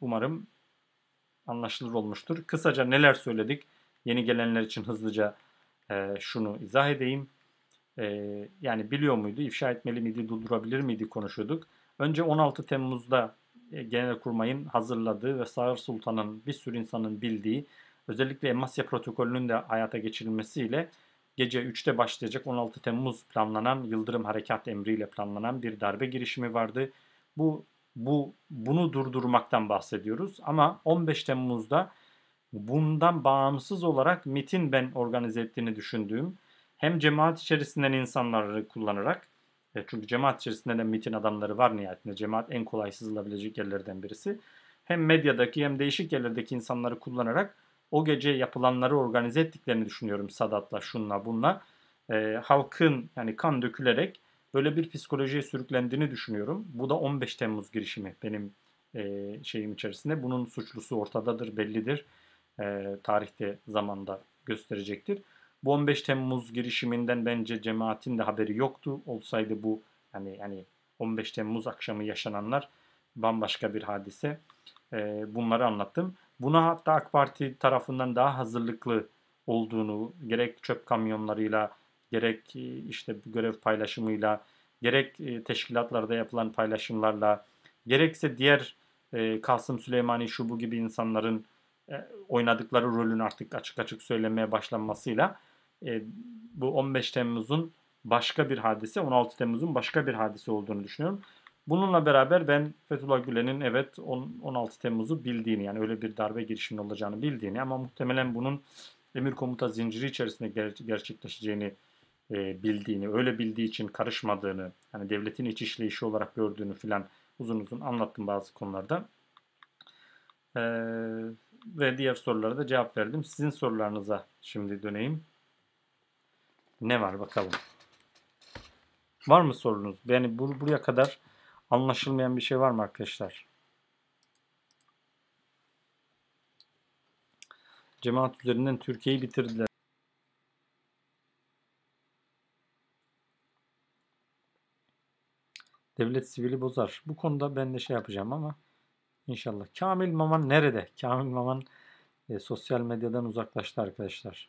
Umarım anlaşılır olmuştur. Kısaca neler söyledik? Yeni gelenler için hızlıca şunu izah edeyim. Yani biliyor muydu, ifşa etmeli miydi, durdurabilir miydi konuşuyorduk. Önce 16 Temmuz'da Genelkurmay'ın hazırladığı ve Sağır Sultan'ın bir sürü insanın bildiği, özellikle Emasya protokolünün de hayata geçirilmesiyle gece 3'te başlayacak 16 Temmuz planlanan Yıldırım Harekat emriyle planlanan bir darbe girişimi vardı. Bu bunu durdurmaktan bahsediyoruz. Ama 15 Temmuz'da bundan bağımsız olarak MIT'in ben organize ettiğini düşündüğüm, hem cemaat içerisinden insanları kullanarak, çünkü cemaat içerisinde de MIT'in adamları var nihayetinde, cemaat en kolay sızılabilecek yerlerden birisi, hem medyadaki hem değişik yerlerdeki insanları kullanarak o gece yapılanları organize ettiklerini düşünüyorum Sadat'la, şunla, bunla. Halkın yani kan dökülerek böyle bir psikolojiye sürüklendiğini düşünüyorum. Bu da 15 Temmuz girişimi benim şeyim içerisinde. Bunun suçlusu ortadadır, bellidir. Tarihte, zamanda gösterecektir. Bu 15 Temmuz girişiminden bence cemaatin de haberi yoktu. Olsaydı bu yani 15 Temmuz akşamı yaşananlar bambaşka bir hadise. Bunları anlattım. Buna hatta AK Parti tarafından daha hazırlıklı olduğunu, gerek çöp kamyonlarıyla, gerek işte görev paylaşımıyla, gerek teşkilatlarda yapılan paylaşımlarla, gerekse diğer Kasım Süleymani şu bu gibi insanların oynadıkları rolün artık açık açık söylemeye başlanmasıyla bu 15 Temmuz'un başka bir hadise, 16 Temmuz'un başka bir hadise olduğunu düşünüyorum. Bununla beraber ben Fethullah Gülen'in evet 16 Temmuz'u bildiğini, yani öyle bir darbe girişimi olacağını bildiğini ama muhtemelen bunun emir komuta zinciri içerisinde gerçekleşeceğini bildiğini, öyle bildiği için karışmadığını, hani devletin iç işleyişi olarak gördüğünü filan uzun uzun anlattım bazı konularda. Ve diğer sorulara da cevap verdim. Sizin sorularınıza şimdi döneyim. Ne var bakalım? Var mı sorunuz? Yani buraya kadar anlaşılmayan bir şey var mı arkadaşlar? Cemaat üzerinden Türkiye'yi bitirdiler. Devlet sivili bozar. Bu konuda ben de şey yapacağım ama inşallah. Kamil Maman nerede? Kamil Maman sosyal medyadan uzaklaştı arkadaşlar.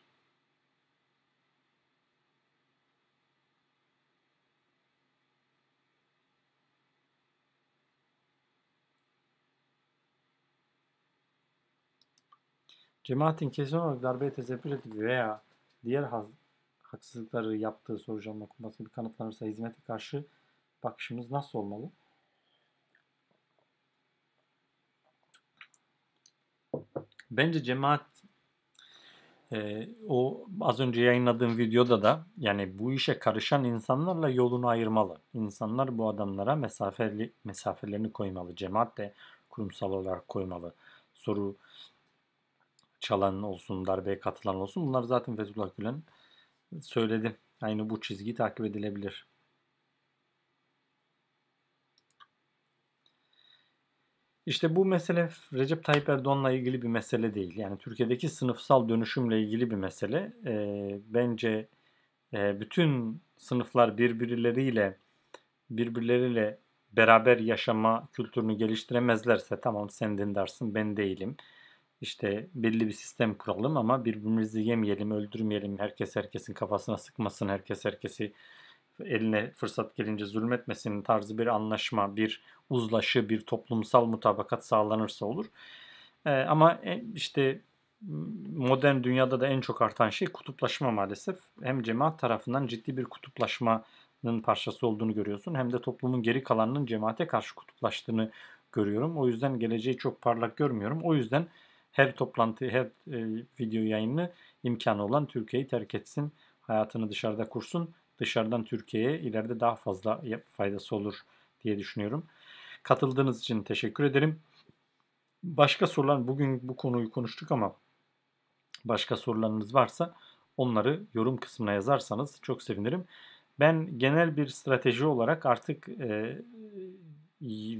Cemaatin kesin olarak darbeye tezebbür edip veya diğer haksızlıkları yaptığı soruşturma okunması gibi kanıtlanırsa hizmete karşı bakışımız nasıl olmalı? Bence cemaat o az önce yayınladığım videoda da yani bu işe karışan insanlarla yolunu ayırmalı. İnsanlar bu adamlara mesafelerini koymalı. Cemaat de kurumsal olarak koymalı. Soru çalan olsun, darbeye katılan olsun. Bunlar zaten Fethullah Gülen söyledi. Aynı bu çizgi takip edilebilir. İşte bu mesele Recep Tayyip Erdoğan'la ilgili bir mesele değil. Yani Türkiye'deki sınıfsal dönüşümle ilgili bir mesele. Bence bütün sınıflar birbirleriyle beraber yaşama kültürünü geliştiremezlerse tamam sen dindarsın ben değilim. İşte belli bir sistem kuralım ama birbirimizi yemeyelim, öldürmeyelim. Herkes herkesin kafasına sıkmasın, herkes herkesi eline fırsat gelince zulmetmesin tarzı bir anlaşma, bir uzlaşı, bir toplumsal mutabakat sağlanırsa olur. Ama işte modern dünyada da en çok artan şey kutuplaşma maalesef. Hem cemaat tarafından ciddi bir kutuplaşmanın parçası olduğunu görüyorsun hem de toplumun geri kalanının cemaate karşı kutuplaştığını görüyorum. O yüzden geleceği çok parlak görmüyorum. O yüzden her toplantı, her video yayını imkanı olan Türkiye'yi terk etsin, hayatını dışarıda kursun. Dışarıdan Türkiye'ye ileride daha fazla faydası olur diye düşünüyorum. Katıldığınız için teşekkür ederim. Başka sorular, bugün bu konuyu konuştuk ama başka sorularınız varsa onları yorum kısmına yazarsanız çok sevinirim. Ben genel bir strateji olarak artık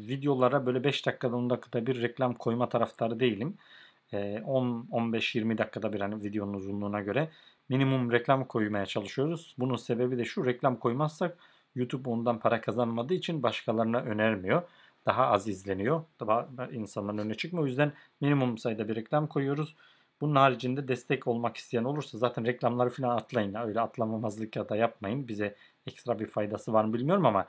videolara böyle 5 dakikada 10 dakikada bir reklam koyma taraftarı değilim. 10-15-20 dakikada bir hani videonun uzunluğuna göre minimum reklam koymaya çalışıyoruz. Bunun sebebi de şu, reklam koymazsak YouTube ondan para kazanmadığı için başkalarına önermiyor. Daha az izleniyor. Daha insanların önüne çıkmıyor. O yüzden minimum sayıda bir reklam koyuyoruz. Bunun haricinde destek olmak isteyen olursa zaten reklamları falan atlayın. Öyle atlamamazlık ya da yapmayın. Bize ekstra bir faydası var mı bilmiyorum ama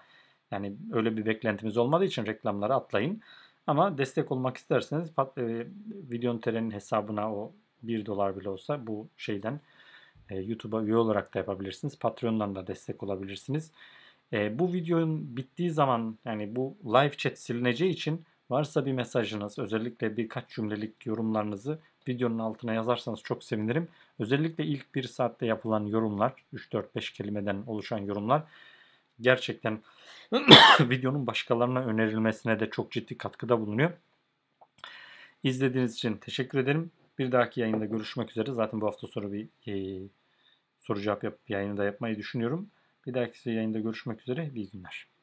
yani öyle bir beklentimiz olmadığı için reklamları atlayın. Ama destek olmak isterseniz videonun terenin hesabına o 1 dolar bile olsa bu şeyden YouTube'a üye olarak da yapabilirsiniz. Patreon'dan da destek olabilirsiniz. Bu videonun bittiği zaman, yani bu live chat silineceği için varsa bir mesajınız, özellikle birkaç cümlelik yorumlarınızı videonun altına yazarsanız çok sevinirim. Özellikle ilk bir saatte yapılan yorumlar, 3-4-5 kelimeden oluşan yorumlar gerçekten videonun başkalarına önerilmesine de çok ciddi katkıda bulunuyor. İzlediğiniz için teşekkür ederim. Bir dahaki yayında görüşmek üzere. Zaten bu hafta sonra bir soru cevap yayını da yapmayı düşünüyorum. Bir dahaki yayında görüşmek üzere. İyi günler.